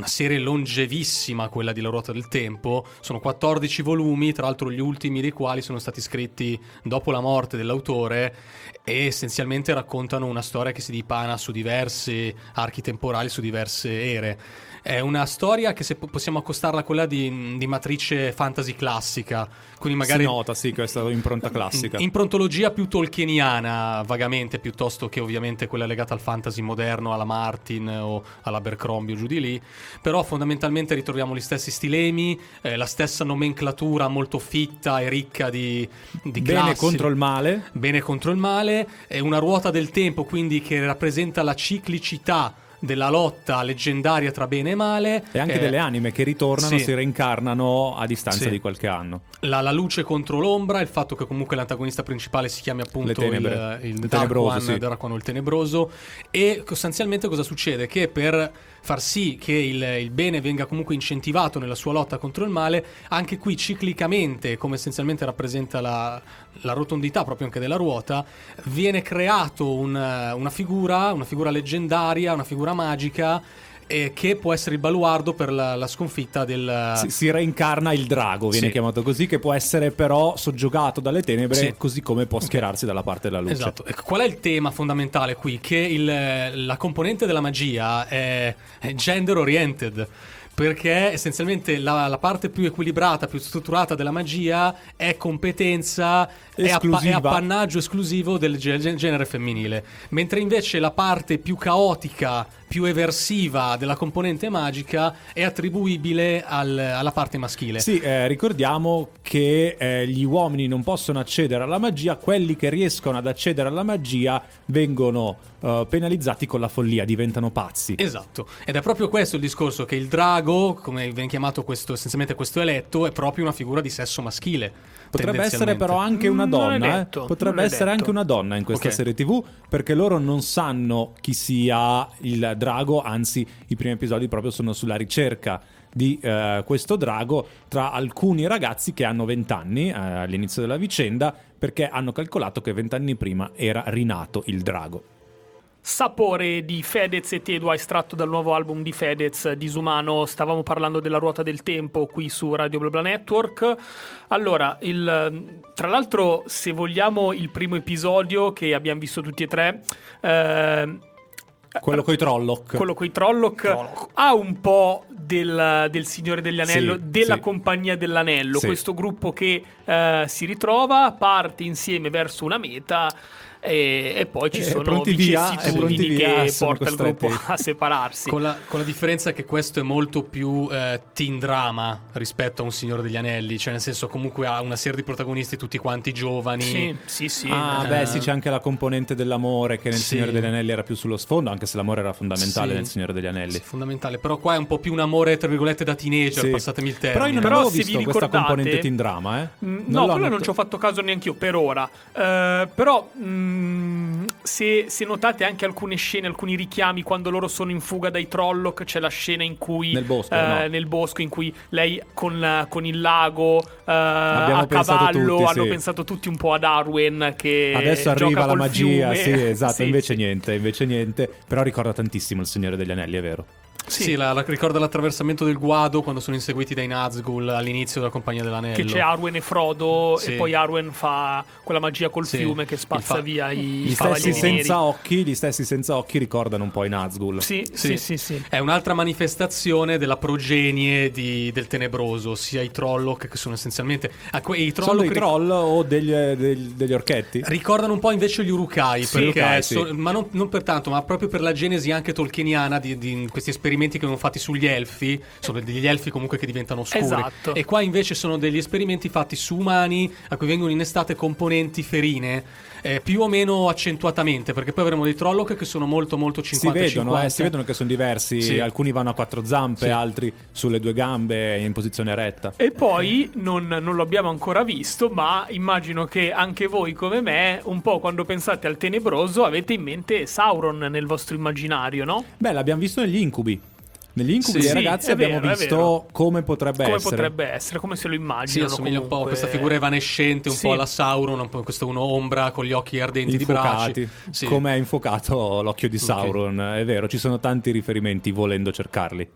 serie longevissima quella di La Ruota del Tempo, sono 14 volumi, tra l'altro gli ultimi dei quali sono stati scritti dopo la morte dell'autore e essenzialmente raccontano una storia che si dipana su diversi archi temporali, su diverse ere. È una storia che, se possiamo accostarla a quella di matrice fantasy classica, quindi magari si nota, sì, questa impronta classica, improntologia più tolkieniana vagamente, piuttosto che ovviamente quella legata al fantasy moderno, alla Martin o all'Abercrombie o giù di lì, però fondamentalmente ritroviamo gli stessi stilemi, la stessa nomenclatura molto fitta e ricca di bene classi, bene contro il male. È una ruota del tempo quindi che rappresenta la ciclicità della lotta leggendaria tra bene e male e anche delle anime che ritornano, sì, si reincarnano a distanza, sì, di qualche anno. La luce contro l'ombra, il fatto che comunque l'antagonista principale si chiami appunto il Tenebroso, sì, il Tenebroso, e sostanzialmente cosa succede? Che per far sì che il bene venga comunque incentivato nella sua lotta contro il male, anche qui ciclicamente, come essenzialmente rappresenta la rotondità proprio anche della ruota, viene creato una figura leggendaria, una figura magica che può essere il baluardo per la sconfitta del... Si reincarna il Drago, viene, sì, chiamato così, che può essere però soggiogato dalle tenebre, sì, così come può schierarsi dalla parte della luce. Esatto. Qual è il tema fondamentale qui? Che la componente della magia è gender oriented, perché essenzialmente la parte più equilibrata, più strutturata della magia è competenza, è appannaggio esclusivo del genere femminile, mentre invece la parte più caotica, più eversiva della componente magica è attribuibile alla parte maschile. Sì, ricordiamo che gli uomini non possono accedere alla magia, quelli che riescono ad accedere alla magia vengono penalizzati con la follia, diventano pazzi. Esatto, ed è proprio questo il discorso, che il drago, come viene chiamato questo eletto, è proprio una figura di sesso maschile. Potrebbe essere però anche una donna, potrebbe essere anche una donna in questa, okay, serie TV, perché loro non sanno chi sia il drago, anzi i primi episodi proprio sono sulla ricerca di questo drago tra alcuni ragazzi che hanno 20 anni all'inizio della vicenda, perché hanno calcolato che 20 anni prima era rinato il drago. Sapore di Fedez e Tedua, estratto dal nuovo album di Fedez, Disumano. Stavamo parlando della Ruota del Tempo qui su Radio Bla Bla Network. Allora, tra l'altro, se vogliamo, il primo episodio che abbiamo visto tutti e tre, quello coi Trolloc. Ha un po' del Signore degli Anelli, sì, della, sì, Compagnia dell'Anello, sì, questo gruppo che si ritrova, parte insieme verso una meta e poi ci sono vicissitudini che porta il gruppo a separarsi, con la differenza che questo è molto più teen drama rispetto a un Signore degli Anelli, cioè nel senso comunque ha una serie di protagonisti tutti quanti giovani, sì. Beh sì, c'è anche la componente dell'amore che nel, sì, Signore degli Anelli era più sullo sfondo, anche se l'amore era fondamentale, sì, nel Signore degli Anelli, sì, fondamentale, però qua è un po' più un amore tra virgolette da teenager, sì, passatemi il termine. Però io non avevo visto questa componente teen drama, no, quello non ci ho fatto caso neanch'io per ora, però se notate anche alcune scene, alcuni richiami, quando loro sono in fuga dai Trolloc c'è la scena in cui nel bosco in cui lei con il lago a cavallo, tutti, hanno, sì, pensato tutti un po' ad Arwen che adesso arriva la magia, sì, esatto, sì, invece niente, però ricorda tantissimo il Signore degli Anelli, è vero. Sì, ricorda l'attraversamento del guado quando sono inseguiti dai Nazgûl all'inizio della Compagnia dell'Anello. Che c'è Arwen e Frodo, sì. E poi Arwen fa quella magia col fiume che spazza via i cavalieri senza occhi. Gli stessi senza occhi ricordano un po' i Nazgûl. Sì. È un'altra manifestazione della progenie del Tenebroso, sia i Trolloc, che sono essenzialmente i troll o degli orchetti. Ricordano un po' invece gli Uruk-hai, ma non per tanto, ma proprio per la genesi anche tolkieniana di questi esperimenti che vengono fatti sugli elfi. Sono degli elfi comunque che diventano oscuri, esatto. E qua invece sono degli esperimenti fatti su umani a cui vengono innestate componenti ferine, più o meno accentuatamente, perché poi avremo dei Trolloc che sono molto 50 si vedono che sono diversi, alcuni vanno a 4 zampe, altri sulle 2 gambe in posizione retta. E poi non lo abbiamo ancora visto, ma immagino che anche voi come me un po' quando pensate al Tenebroso avete in mente Sauron nel vostro immaginario, no? Beh, l'abbiamo visto negli incubi dei ragazzi, abbiamo visto come potrebbe essere, come se lo immaginano. Sì, assomiglia un po' a questa figura evanescente, un po' alla Sauron, un po' questo uno ombra con gli occhi ardenti di braci. Sì. Come è infuocato l'occhio di Sauron, è vero, ci sono tanti riferimenti volendo cercarli.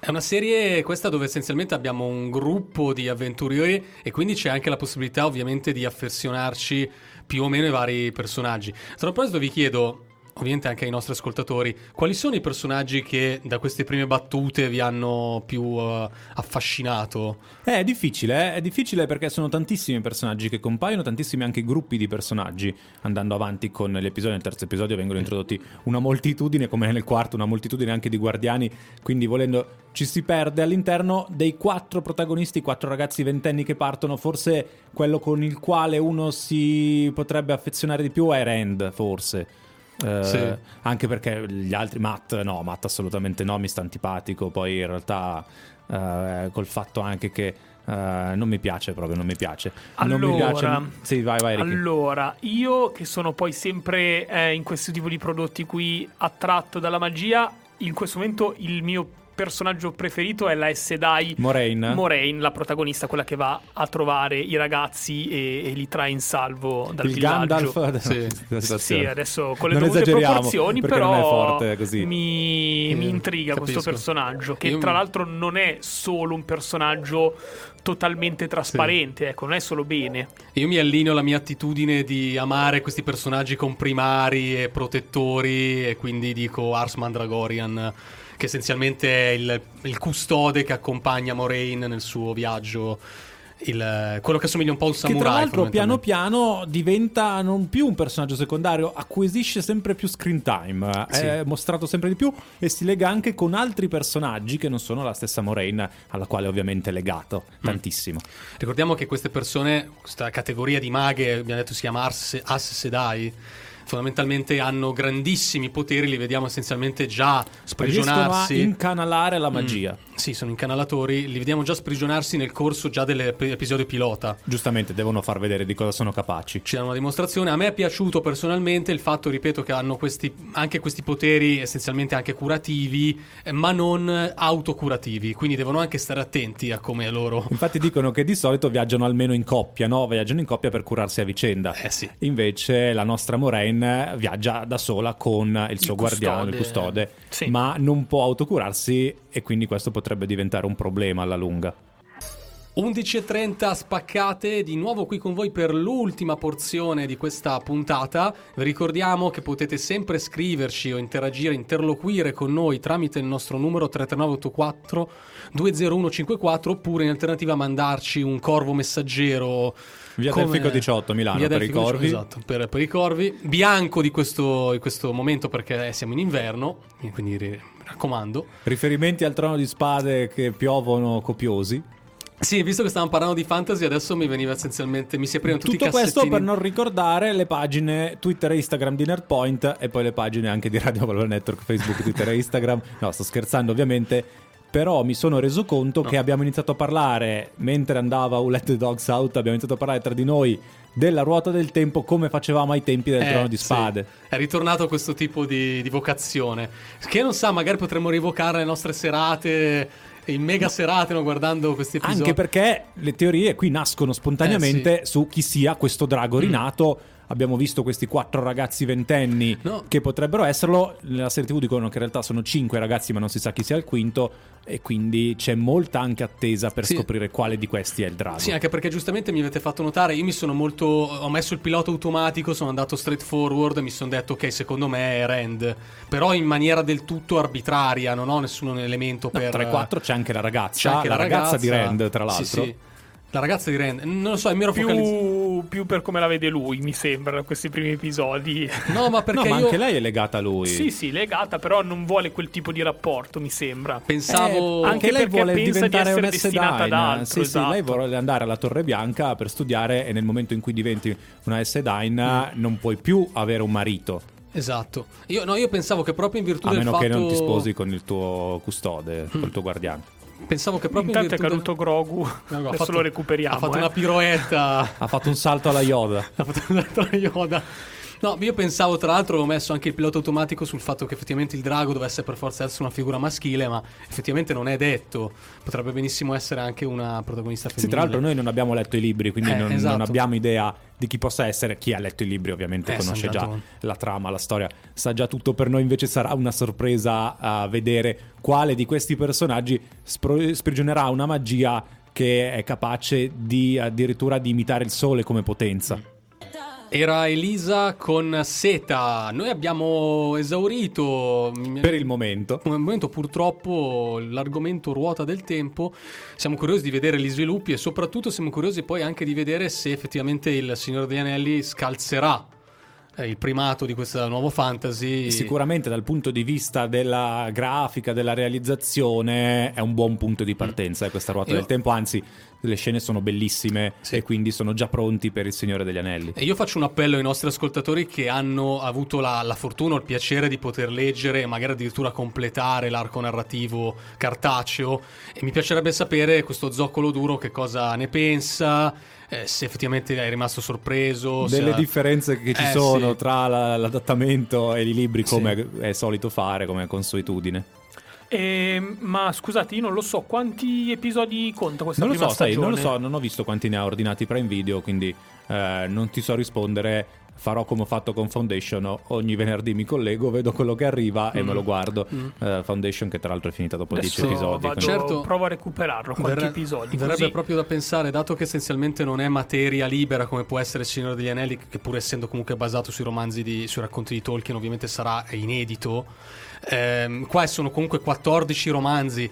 È una serie questa dove essenzialmente abbiamo un gruppo di avventurieri e quindi c'è anche la possibilità ovviamente di affezionarci più o meno ai vari personaggi. A proposito vi chiedo, ovviamente anche ai nostri ascoltatori, quali sono i personaggi che da queste prime battute vi hanno più affascinato? È difficile perché sono tantissimi personaggi che compaiono, tantissimi anche gruppi di personaggi. Andando avanti con gli episodi, nel terzo episodio vengono introdotti una moltitudine, come nel quarto una moltitudine anche di guardiani, quindi volendo ci si perde all'interno dei 4 protagonisti, 4 ragazzi ventenni che partono. Forse quello con il quale uno si potrebbe affezionare di più è Rand, forse. Anche perché gli altri, Matt assolutamente no, mi sta antipatico. Poi in realtà col fatto anche che non mi piace. Sì, vai Ricky. Allora, io che sono poi sempre in questo tipo di prodotti qui attratto dalla magia, in questo momento il mio personaggio preferito è la Sedai Moraine, la protagonista, quella che va a trovare i ragazzi e li trae in salvo dal villaggio. Gandalf, sì, adesso con le non dovute proporzioni, però è forte così. Mi intriga questo personaggio, che tra l'altro non è solo un personaggio totalmente trasparente, ecco, non è solo bene. Io mi allineo alla mia attitudine di amare questi personaggi comprimari e protettori, e quindi dico Ars Mandragorian, che essenzialmente è il custode che accompagna Moraine nel suo viaggio, quello che assomiglia un po' a un samurai. Che tra l'altro piano piano diventa non più un personaggio secondario, acquisisce sempre più screen time, è mostrato sempre di più e si lega anche con altri personaggi che non sono la stessa Moraine, alla quale ovviamente è legato tantissimo. Ricordiamo che queste persone, questa categoria di maghe, abbiamo detto si chiama As Sedai, fondamentalmente hanno grandissimi poteri, li vediamo essenzialmente già sprigionarsi, riescono a incanalare la magia. Sono incanalatori, li vediamo già sprigionarsi nel corso già dell'episodio pilota. Giustamente devono far vedere di cosa sono capaci. Ci danno una dimostrazione. A me è piaciuto personalmente il fatto, ripeto, che hanno questi poteri essenzialmente anche curativi, ma non autocurativi, quindi devono anche stare attenti a come loro. Infatti dicono che di solito viaggiano almeno in coppia, no? Viaggiano in coppia per curarsi a vicenda. Invece la nostra Moraine viaggia da sola con il suo guardiano, il custode, ma non può autocurarsi e quindi questo potrebbe diventare un problema alla lunga. 11:30 spaccate, di nuovo qui con voi per l'ultima porzione di questa puntata. Vi ricordiamo che potete sempre scriverci o interloquire con noi tramite il nostro numero 33984 20154 oppure in alternativa mandarci un corvo messaggero. Via Delfico 18 Milano, via per i corvi. Esatto, per i corvi. Bianco di questo momento perché siamo in inverno, quindi raccomando. Riferimenti al Trono di Spade che piovono copiosi. Sì, visto che stavamo parlando di fantasy, adesso mi veniva essenzialmente, mi si aprivano tutti i cassettini. Tutto questo per non ricordare le pagine Twitter e Instagram di NerdPoint e poi le pagine anche di Radio Bla Bla Network, Facebook, Twitter e Instagram. No, sto scherzando ovviamente. Però mi sono reso conto che abbiamo iniziato a parlare, mentre andava Who Let the Dogs Out, abbiamo iniziato a parlare tra di noi della Ruota del Tempo, come facevamo ai tempi del Trono di Spade. È ritornato questo tipo di vocazione, che non sa, magari potremmo rivocare le nostre serate, in mega serate, guardando questi episodi. Anche perché le teorie qui nascono spontaneamente su chi sia questo drago rinato. abbiamo visto questi 4 ragazzi ventenni che potrebbero esserlo. Nella serie TV dicono che in realtà sono 5 ragazzi, ma non si sa chi sia il quinto, e quindi c'è molta anche attesa per scoprire quale di questi è il drago. Sì, anche perché giustamente mi avete fatto notare, io mi sono molto, ho messo il pilota automatico, sono andato straight forward e mi sono detto ok, secondo me è Rand, però in maniera del tutto arbitraria, non ho nessun elemento per... Tra i 4 c'è anche la ragazza, c'è anche la ragazza di Rand, tra l'altro. Sì, sì. La ragazza di Rand, non lo so, è mero più per come la vede lui, mi sembra, questi primi episodi. No, ma perché ma anche lei è legata a lui. Sì, sì, legata, però non vuole quel tipo di rapporto, mi sembra. Pensavo anche lei vuole diventare di essere destinata ad altro. Sì, esatto. Sì, lei vuole andare alla Torre Bianca per studiare, e nel momento in cui diventi una Essedaina non puoi più avere un marito. Esatto. Io pensavo che proprio in virtù del fatto, a meno che non ti sposi con il tuo custode, col tuo guardiano. Pensavo che proprio intanto è caduto Grogu, adesso lo recuperiamo. Ha fatto una piroetta. Ha fatto un salto alla Yoda. No, io pensavo, tra l'altro, ho messo anche il pilota automatico sul fatto che effettivamente il drago dovesse per forza essere una figura maschile, ma effettivamente non è detto, potrebbe benissimo essere anche una protagonista femminile. Sì, tra l'altro noi non abbiamo letto i libri, quindi non abbiamo idea di chi possa essere. Chi ha letto i libri ovviamente conosce già la trama, la storia, sa già tutto. Per noi invece sarà una sorpresa a vedere quale di questi personaggi sprigionerà una magia che è capace di addirittura di imitare il sole come potenza. Era Elisa con Seta. Noi abbiamo esaurito per il momento purtroppo l'argomento ruota del tempo. Siamo curiosi di vedere gli sviluppi e soprattutto siamo curiosi poi anche di vedere se effettivamente il Signore degli Anelli scalzerà il primato di questo nuovo fantasy. Sicuramente dal punto di vista della grafica, della realizzazione, è un buon punto di partenza questa ruota del tempo, anzi le scene sono bellissime e quindi sono già pronti per il Signore degli Anelli. E io faccio un appello ai nostri ascoltatori che hanno avuto la fortuna o il piacere di poter leggere e magari addirittura completare l'arco narrativo cartaceo, e mi piacerebbe sapere questo zoccolo duro che cosa ne pensa, se effettivamente è rimasto sorpreso, delle differenze che ci sono tra l'adattamento e i libri, come è solito fare, come consuetudine. Ma scusate, io non lo so quanti episodi conta questa stagione. Non ho visto quanti ne ha ordinati Prime Video, quindi non ti so rispondere. Farò come ho fatto con Foundation: ogni venerdì mi collego, vedo quello che arriva e me lo guardo. Foundation, che tra l'altro è finita dopo 10 episodi, provo a recuperarlo qualche episodio. Verrebbe proprio da pensare, dato che essenzialmente non è materia libera come può essere il Signore degli Anelli, che pur essendo comunque basato sui racconti di Tolkien ovviamente sarà inedito. Qua sono comunque 14 romanzi.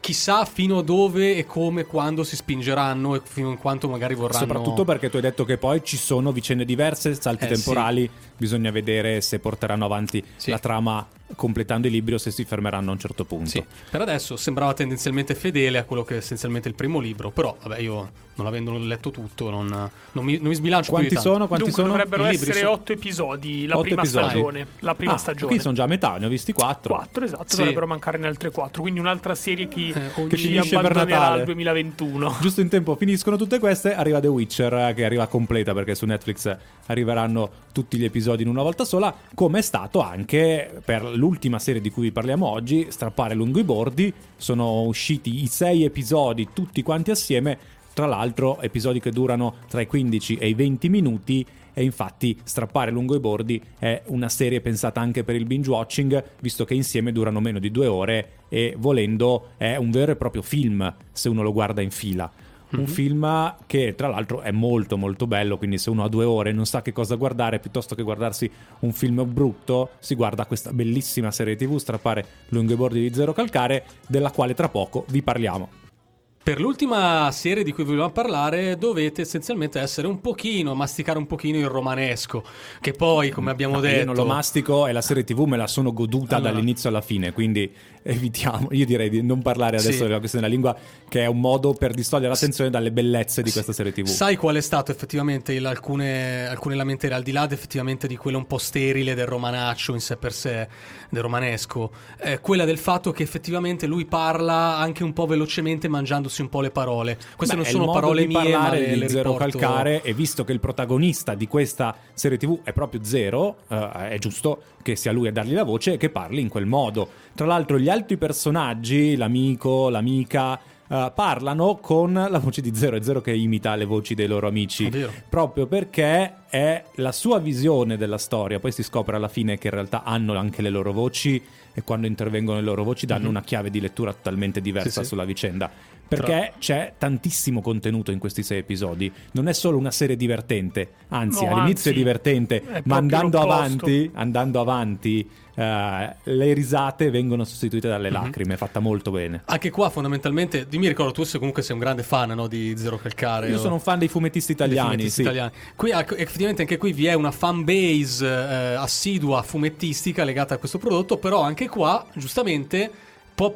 Chissà fino a dove e come, quando si spingeranno e fino in quanto magari vorranno. Soprattutto perché tu hai detto che poi ci sono vicende diverse, salti temporali. Bisogna vedere se porteranno avanti la trama completando i libri o se si fermeranno a un certo punto. Per adesso sembrava tendenzialmente fedele a quello che è essenzialmente il primo libro, però vabbè, io non avendo letto tutto non mi sbilancio. Quanti sono? Dovrebbero essere 8 episodi la prima stagione. Qui sono già a metà, ne ho visti 4, esatto. Dovrebbero mancarne altre 4, quindi un'altra serie che finisce per Natale al 2021, giusto in tempo. Finiscono tutte queste, arriva The Witcher, che arriva completa perché su Netflix arriveranno tutti gli episodi in una volta sola, come è stato anche per l'ultima serie di cui vi parliamo oggi, Strappare lungo i bordi. Sono usciti i 6 episodi tutti quanti assieme, tra l'altro episodi che durano tra i 15 e i 20 minuti. E infatti Strappare lungo i bordi è una serie pensata anche per il binge watching, visto che insieme durano meno di 2 ore, e volendo è un vero e proprio film se uno lo guarda in fila. Un film che tra l'altro è molto molto bello, quindi se uno ha 2 ore e non sa che cosa guardare, piuttosto che guardarsi un film brutto, si guarda questa bellissima serie TV Strappare lungo i bordi di Zero Calcare, della quale tra poco vi parliamo. Per l'ultima serie di cui volevamo parlare dovete essenzialmente essere masticare un pochino il romanesco, che poi, come abbiamo detto, io non lo mastico e la serie TV me la sono goduta dall'inizio alla fine, quindi evitiamo. Io direi di non parlare adesso della questione della lingua, che è un modo per distogliere l'attenzione dalle bellezze di questa serie TV. Sai qual è stato effettivamente alcune lamentele, al di là effettivamente di quello un po' sterile del romanaccio in sé per sé, del romanesco, quella del fatto che effettivamente lui parla anche un po' velocemente, mangiando un po' le parole. Queste non sono parole mie, ma le Zero Calcare. E visto che il protagonista di questa serie TV è proprio Zero, è giusto che sia lui a dargli la voce e che parli in quel modo. Tra l'altro gli altri personaggi, l'amico, l'amica, parlano con la voce di Zero. È Zero che imita le voci dei loro amici, proprio perché è la sua visione della storia. Poi si scopre alla fine che in realtà hanno anche le loro voci, e quando intervengono le loro voci danno una chiave di lettura totalmente diversa sulla vicenda. Perché c'è tantissimo contenuto in questi 6 episodi. Non è solo una serie divertente, anzi, no, all'inizio è divertente, ma andando avanti le risate vengono sostituite dalle lacrime. È fatta molto bene. Anche qua fondamentalmente, mi ricordo, tu comunque sei un grande fan, no, di Zero Calcare. Io sono un fan dei fumettisti italiani, italiani. Qui effettivamente anche qui vi è una fan base assidua fumettistica legata a questo prodotto, però anche qua giustamente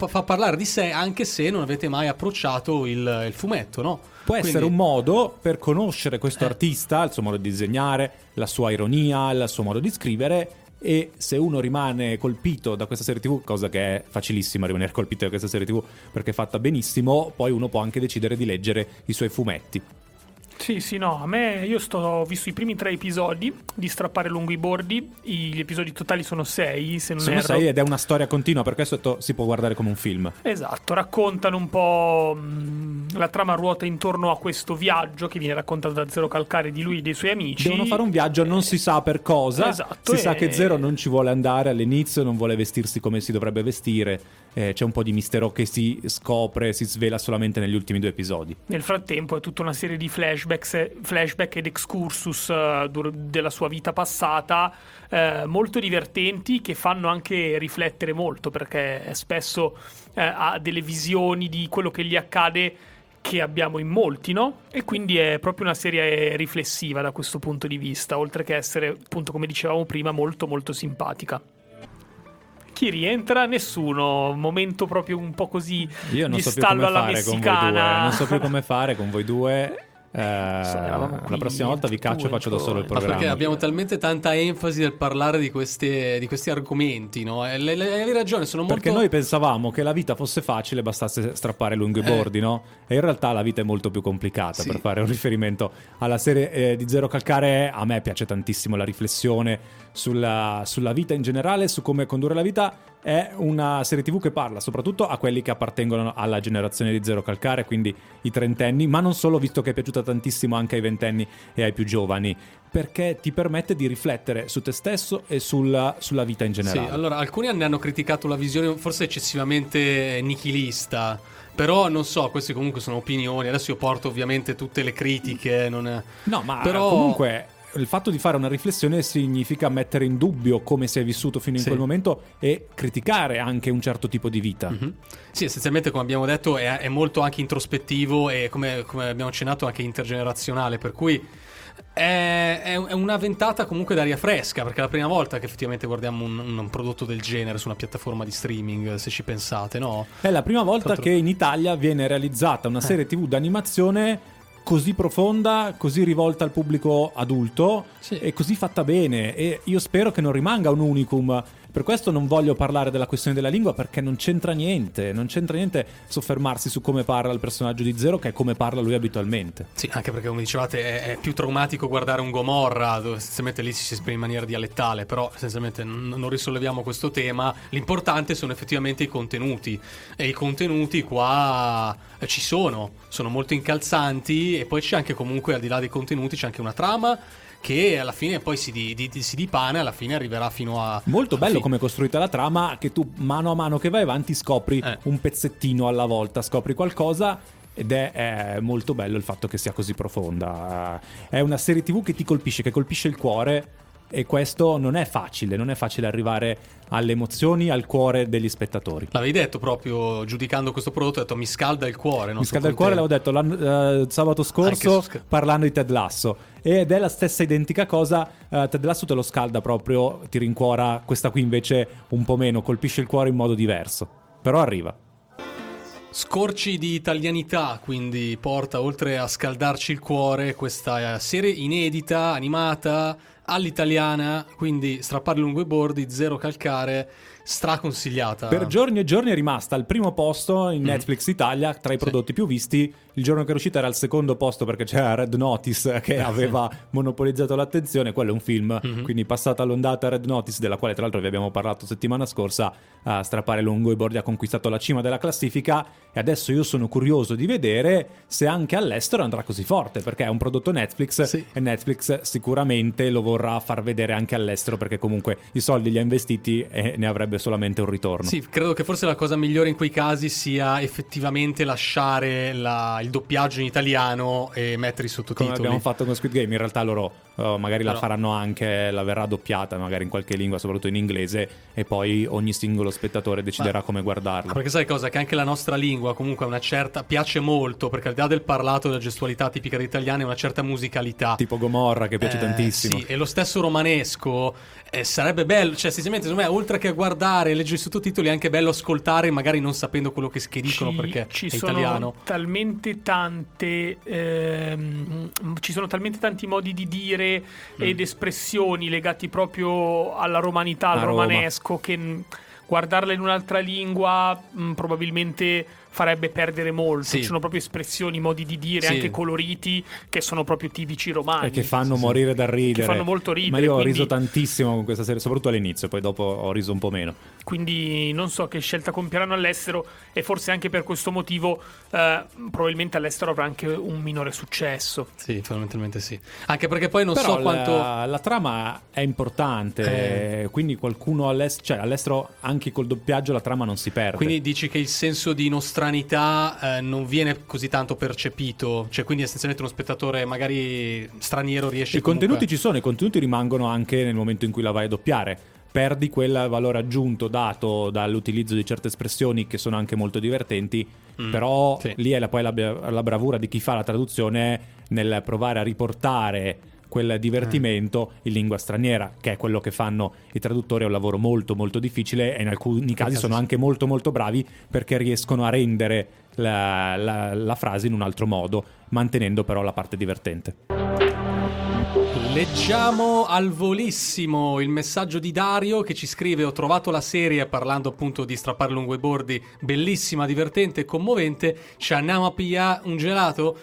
fa parlare di sé anche se non avete mai approcciato il fumetto, no? Può essere un modo per conoscere questo artista, il suo modo di disegnare, la sua ironia, il suo modo di scrivere. E se uno rimane colpito da questa serie TV, cosa che è facilissima rimanere colpito da questa serie TV perché è fatta benissimo, poi uno può anche decidere di leggere i suoi fumetti. Sì, sì, no, ho visto i primi 3 episodi di strappare lungo i bordi. Gli episodi totali sono 6, se non erro. Sono 6 ed è una storia continua, perché questo si può guardare come un film. Esatto, raccontano un po', la trama ruota intorno a questo viaggio che viene raccontato da Zero Calcare, di lui e dei suoi amici. Devono fare un viaggio, non si sa per cosa. Esatto, si sa che Zero non ci vuole andare all'inizio, non vuole vestirsi come si dovrebbe vestire. C'è un po' di mistero che si scopre, si svela solamente negli ultimi 2 episodi. Nel frattempo è tutta una serie di flashback ed excursus della sua vita passata, molto divertenti, che fanno anche riflettere molto, perché spesso ha delle visioni di quello che gli accade che abbiamo in molti, no? E quindi è proprio una serie riflessiva da questo punto di vista, oltre che essere, appunto, come dicevamo prima, molto molto simpatica. Chi rientra? Nessuno. Momento proprio un po' così di stallo alla messicana. Non so più come fare con voi due. La prossima volta vi caccio e faccio da solo il programma. Ma perché abbiamo talmente tanta enfasi nel parlare di questi argomenti, no? Hai ragione, sono molto... Perché noi pensavamo che la vita fosse facile, bastasse strappare lungo i bordi, no? E in realtà la vita è molto più complicata, per fare un riferimento alla serie di Zero Calcare. A me piace tantissimo la riflessione sulla vita in generale, su come condurre la vita. È una serie TV che parla soprattutto a quelli che appartengono alla generazione di Zero Calcare, quindi i trentenni, ma non solo, visto che è piaciuta tantissimo anche ai 20enni e ai più giovani, perché ti permette di riflettere su te stesso e sulla vita in generale. Sì, allora, alcuni anni hanno criticato la visione forse eccessivamente nichilista, però non so, queste comunque sono opinioni. Adesso io porto ovviamente tutte le critiche, però comunque... Il fatto di fare una riflessione significa mettere in dubbio come si è vissuto fino in quel momento e criticare anche un certo tipo di vita. Sì, essenzialmente, come abbiamo detto, è molto anche introspettivo e, come abbiamo accennato, anche intergenerazionale, per cui è una ventata comunque d'aria fresca, perché è la prima volta che effettivamente guardiamo un prodotto del genere su una piattaforma di streaming, se ci pensate, no? È la prima volta che in Italia viene realizzata una serie TV d'animazione così profonda, così rivolta al pubblico adulto e così fatta bene. E io spero che non rimanga un unicum. Per questo non voglio parlare della questione della lingua, perché non c'entra niente soffermarsi su come parla il personaggio di Zero, che è come parla lui abitualmente. Sì, anche perché, come dicevate, è più traumatico guardare un Gomorra, dove essenzialmente lì si esprime in maniera dialettale, però essenzialmente non risolleviamo questo tema. L'importante sono effettivamente i contenuti, e i contenuti qua ci sono molto incalzanti. E poi c'è anche, comunque, al di là dei contenuti, c'è anche una trama che alla fine poi si dipana, alla fine arriverà fino a... Molto bello come è costruita la trama, che tu mano a mano che vai avanti scopri un pezzettino alla volta, scopri qualcosa, ed è molto bello il fatto che sia così profonda. È una serie TV che ti colpisce, che colpisce il cuore, e questo non è facile arrivare alle emozioni, al cuore degli spettatori. L'avevi detto proprio giudicando questo prodotto, ho detto mi scalda il cuore, no? Mi scalda il cuore, l'avevo detto sabato scorso parlando di Ted Lasso, ed è la stessa identica cosa. Ted Lasso te lo scalda proprio, ti rincuora, questa qui invece un po' meno, colpisce il cuore in modo diverso, però arriva. Scorci di italianità, quindi, porta, oltre a scaldarci il cuore, questa serie inedita, animata, all'italiana, quindi strappare lungo i bordi, Zero Calcare, straconsigliata. Per giorni e giorni è rimasta al primo posto in Netflix Italia tra i prodotti più visti. Il giorno che è uscita era al secondo posto perché c'era Red Notice che aveva monopolizzato l'attenzione. Quello è un film, quindi passata l'ondata Red Notice, della quale tra l'altro vi abbiamo parlato settimana scorsa, a strappare lungo i bordi ha conquistato la cima della classifica. E adesso io sono curioso di vedere se anche all'estero andrà così forte, perché è un prodotto Netflix e Netflix sicuramente lo vorrà far vedere anche all'estero, perché comunque i soldi li ha investiti e ne avrebbe solamente un ritorno. Sì, credo che forse la cosa migliore in quei casi sia effettivamente lasciare il doppiaggio in italiano e mettere i sottotitoli, come abbiamo fatto con Squid Game. In realtà loro magari la faranno anche, la verrà doppiata magari in qualche lingua, soprattutto in inglese, e poi ogni singolo spettatore deciderà come guardarla. Perché sai cosa? Che anche la nostra lingua comunque è una certa, piace molto, perché al di là del parlato, della gestualità tipica dell'italiana, è una certa musicalità, tipo Gomorra, che piace tantissimo. Sì, e lo stesso romanesco sarebbe bello, cioè sinceramente secondo me, oltre che a guardare e leggere i sottotitoli, è anche bello ascoltare magari non sapendo quello che dicono, perché è italiano. Ci sono talmente tanti modi di dire ed espressioni legati proprio alla romanità, al romanesco, che guardarla in un'altra lingua probabilmente farebbe perdere molto. Ci sono proprio espressioni, modi di dire, anche coloriti, che sono proprio tipici romani e che fanno morire dal ridere, che fanno molto ridere. Ma io ho riso tantissimo con questa serie, soprattutto all'inizio, poi dopo ho riso un po' meno. Quindi non so che scelta compieranno all'estero, e forse anche per questo motivo probabilmente all'estero avrà anche un minore successo. Sì, fondamentalmente sì, anche perché poi non so quanto la trama è importante, quindi qualcuno all'estero, anche col doppiaggio, la trama non si perde. Quindi dici che il senso di stranità non viene così tanto percepito, cioè quindi essenzialmente uno spettatore magari straniero riesce comunque... I contenuti rimangono anche nel momento in cui la vai a doppiare. Perdi quel valore aggiunto dato dall'utilizzo di certe espressioni che sono anche molto divertenti, però lì è poi la bravura di chi fa la traduzione nel provare a riportare quel divertimento in lingua straniera, che è quello che fanno i traduttori. È un lavoro molto molto difficile, e in alcuni casi sono anche molto molto bravi, perché riescono a rendere la frase in un altro modo, mantenendo però la parte divertente. Leggiamo al volissimo il messaggio di Dario, che ci scrive: ho trovato la serie, parlando appunto di strappare lungo i bordi, bellissima, divertente, commovente, ci andiamo a pigliare un gelato?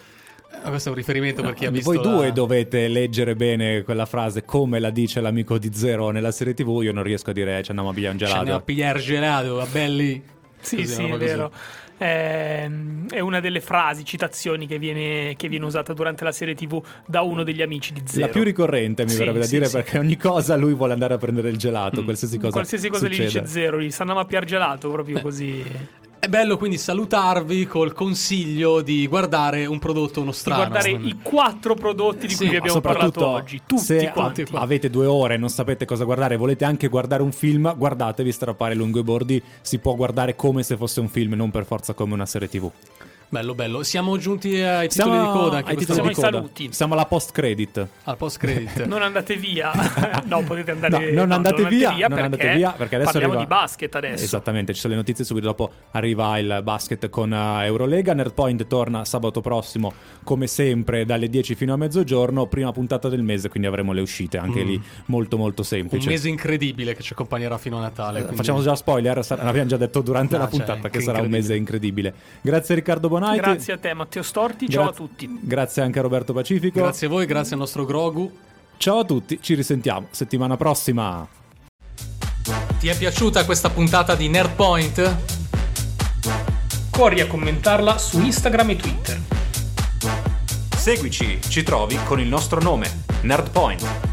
Questo è un riferimento per chi ha visto. Voi due dovete leggere bene quella frase, come la dice l'amico di Zero nella serie TV. Io non riesco a dire ci andiamo a pigliare un gelato. Ci andiamo a pigliare gelato, va belli. Sì, è vero. È una delle frasi, citazioni che viene usata durante la serie TV da uno degli amici di Zero. La più ricorrente, mi verrebbe da dire, perché ogni cosa lui vuole andare a prendere il gelato, qualsiasi cosa gli dice Zero, gli stanno a pigliare gelato, proprio così. È bello quindi salutarvi col consiglio di guardare un prodotto, uno strano, di guardare i 4 prodotti di cui vi abbiamo parlato oggi, tutti quanti. Se avete 2 ore e non sapete cosa guardare, volete anche guardare un film, guardatevi Strappare lungo i bordi. Si può guardare come se fosse un film, non per forza come una serie TV. Bello, siamo giunti ai titoli di coda, saluti. Siamo alla post credit. Non andate via. No, potete andare. Non andate via, perché adesso parliamo di basket adesso. Esattamente, ci sono le notizie, subito dopo arriva il basket con Eurolega. NerdPoint torna sabato prossimo, come sempre, dalle 10 fino a mezzogiorno, prima puntata del mese, quindi avremo le uscite anche lì, molto molto semplice. Un mese incredibile che ci accompagnerà fino a Natale, quindi... Facciamo già spoiler, l'abbiamo già detto durante la puntata, che sarà un mese incredibile. Grazie Riccardo Bonaiti. Grazie a te Matteo Storti, ciao a tutti. Grazie anche a Roberto Pacifico. Grazie a voi, grazie al nostro Grogu. Ciao a tutti, ci risentiamo settimana prossima. Ti è piaciuta questa puntata di NerdPoint? Corri a commentarla su Instagram e Twitter. Seguici, ci trovi con il nostro nome, NerdPoint.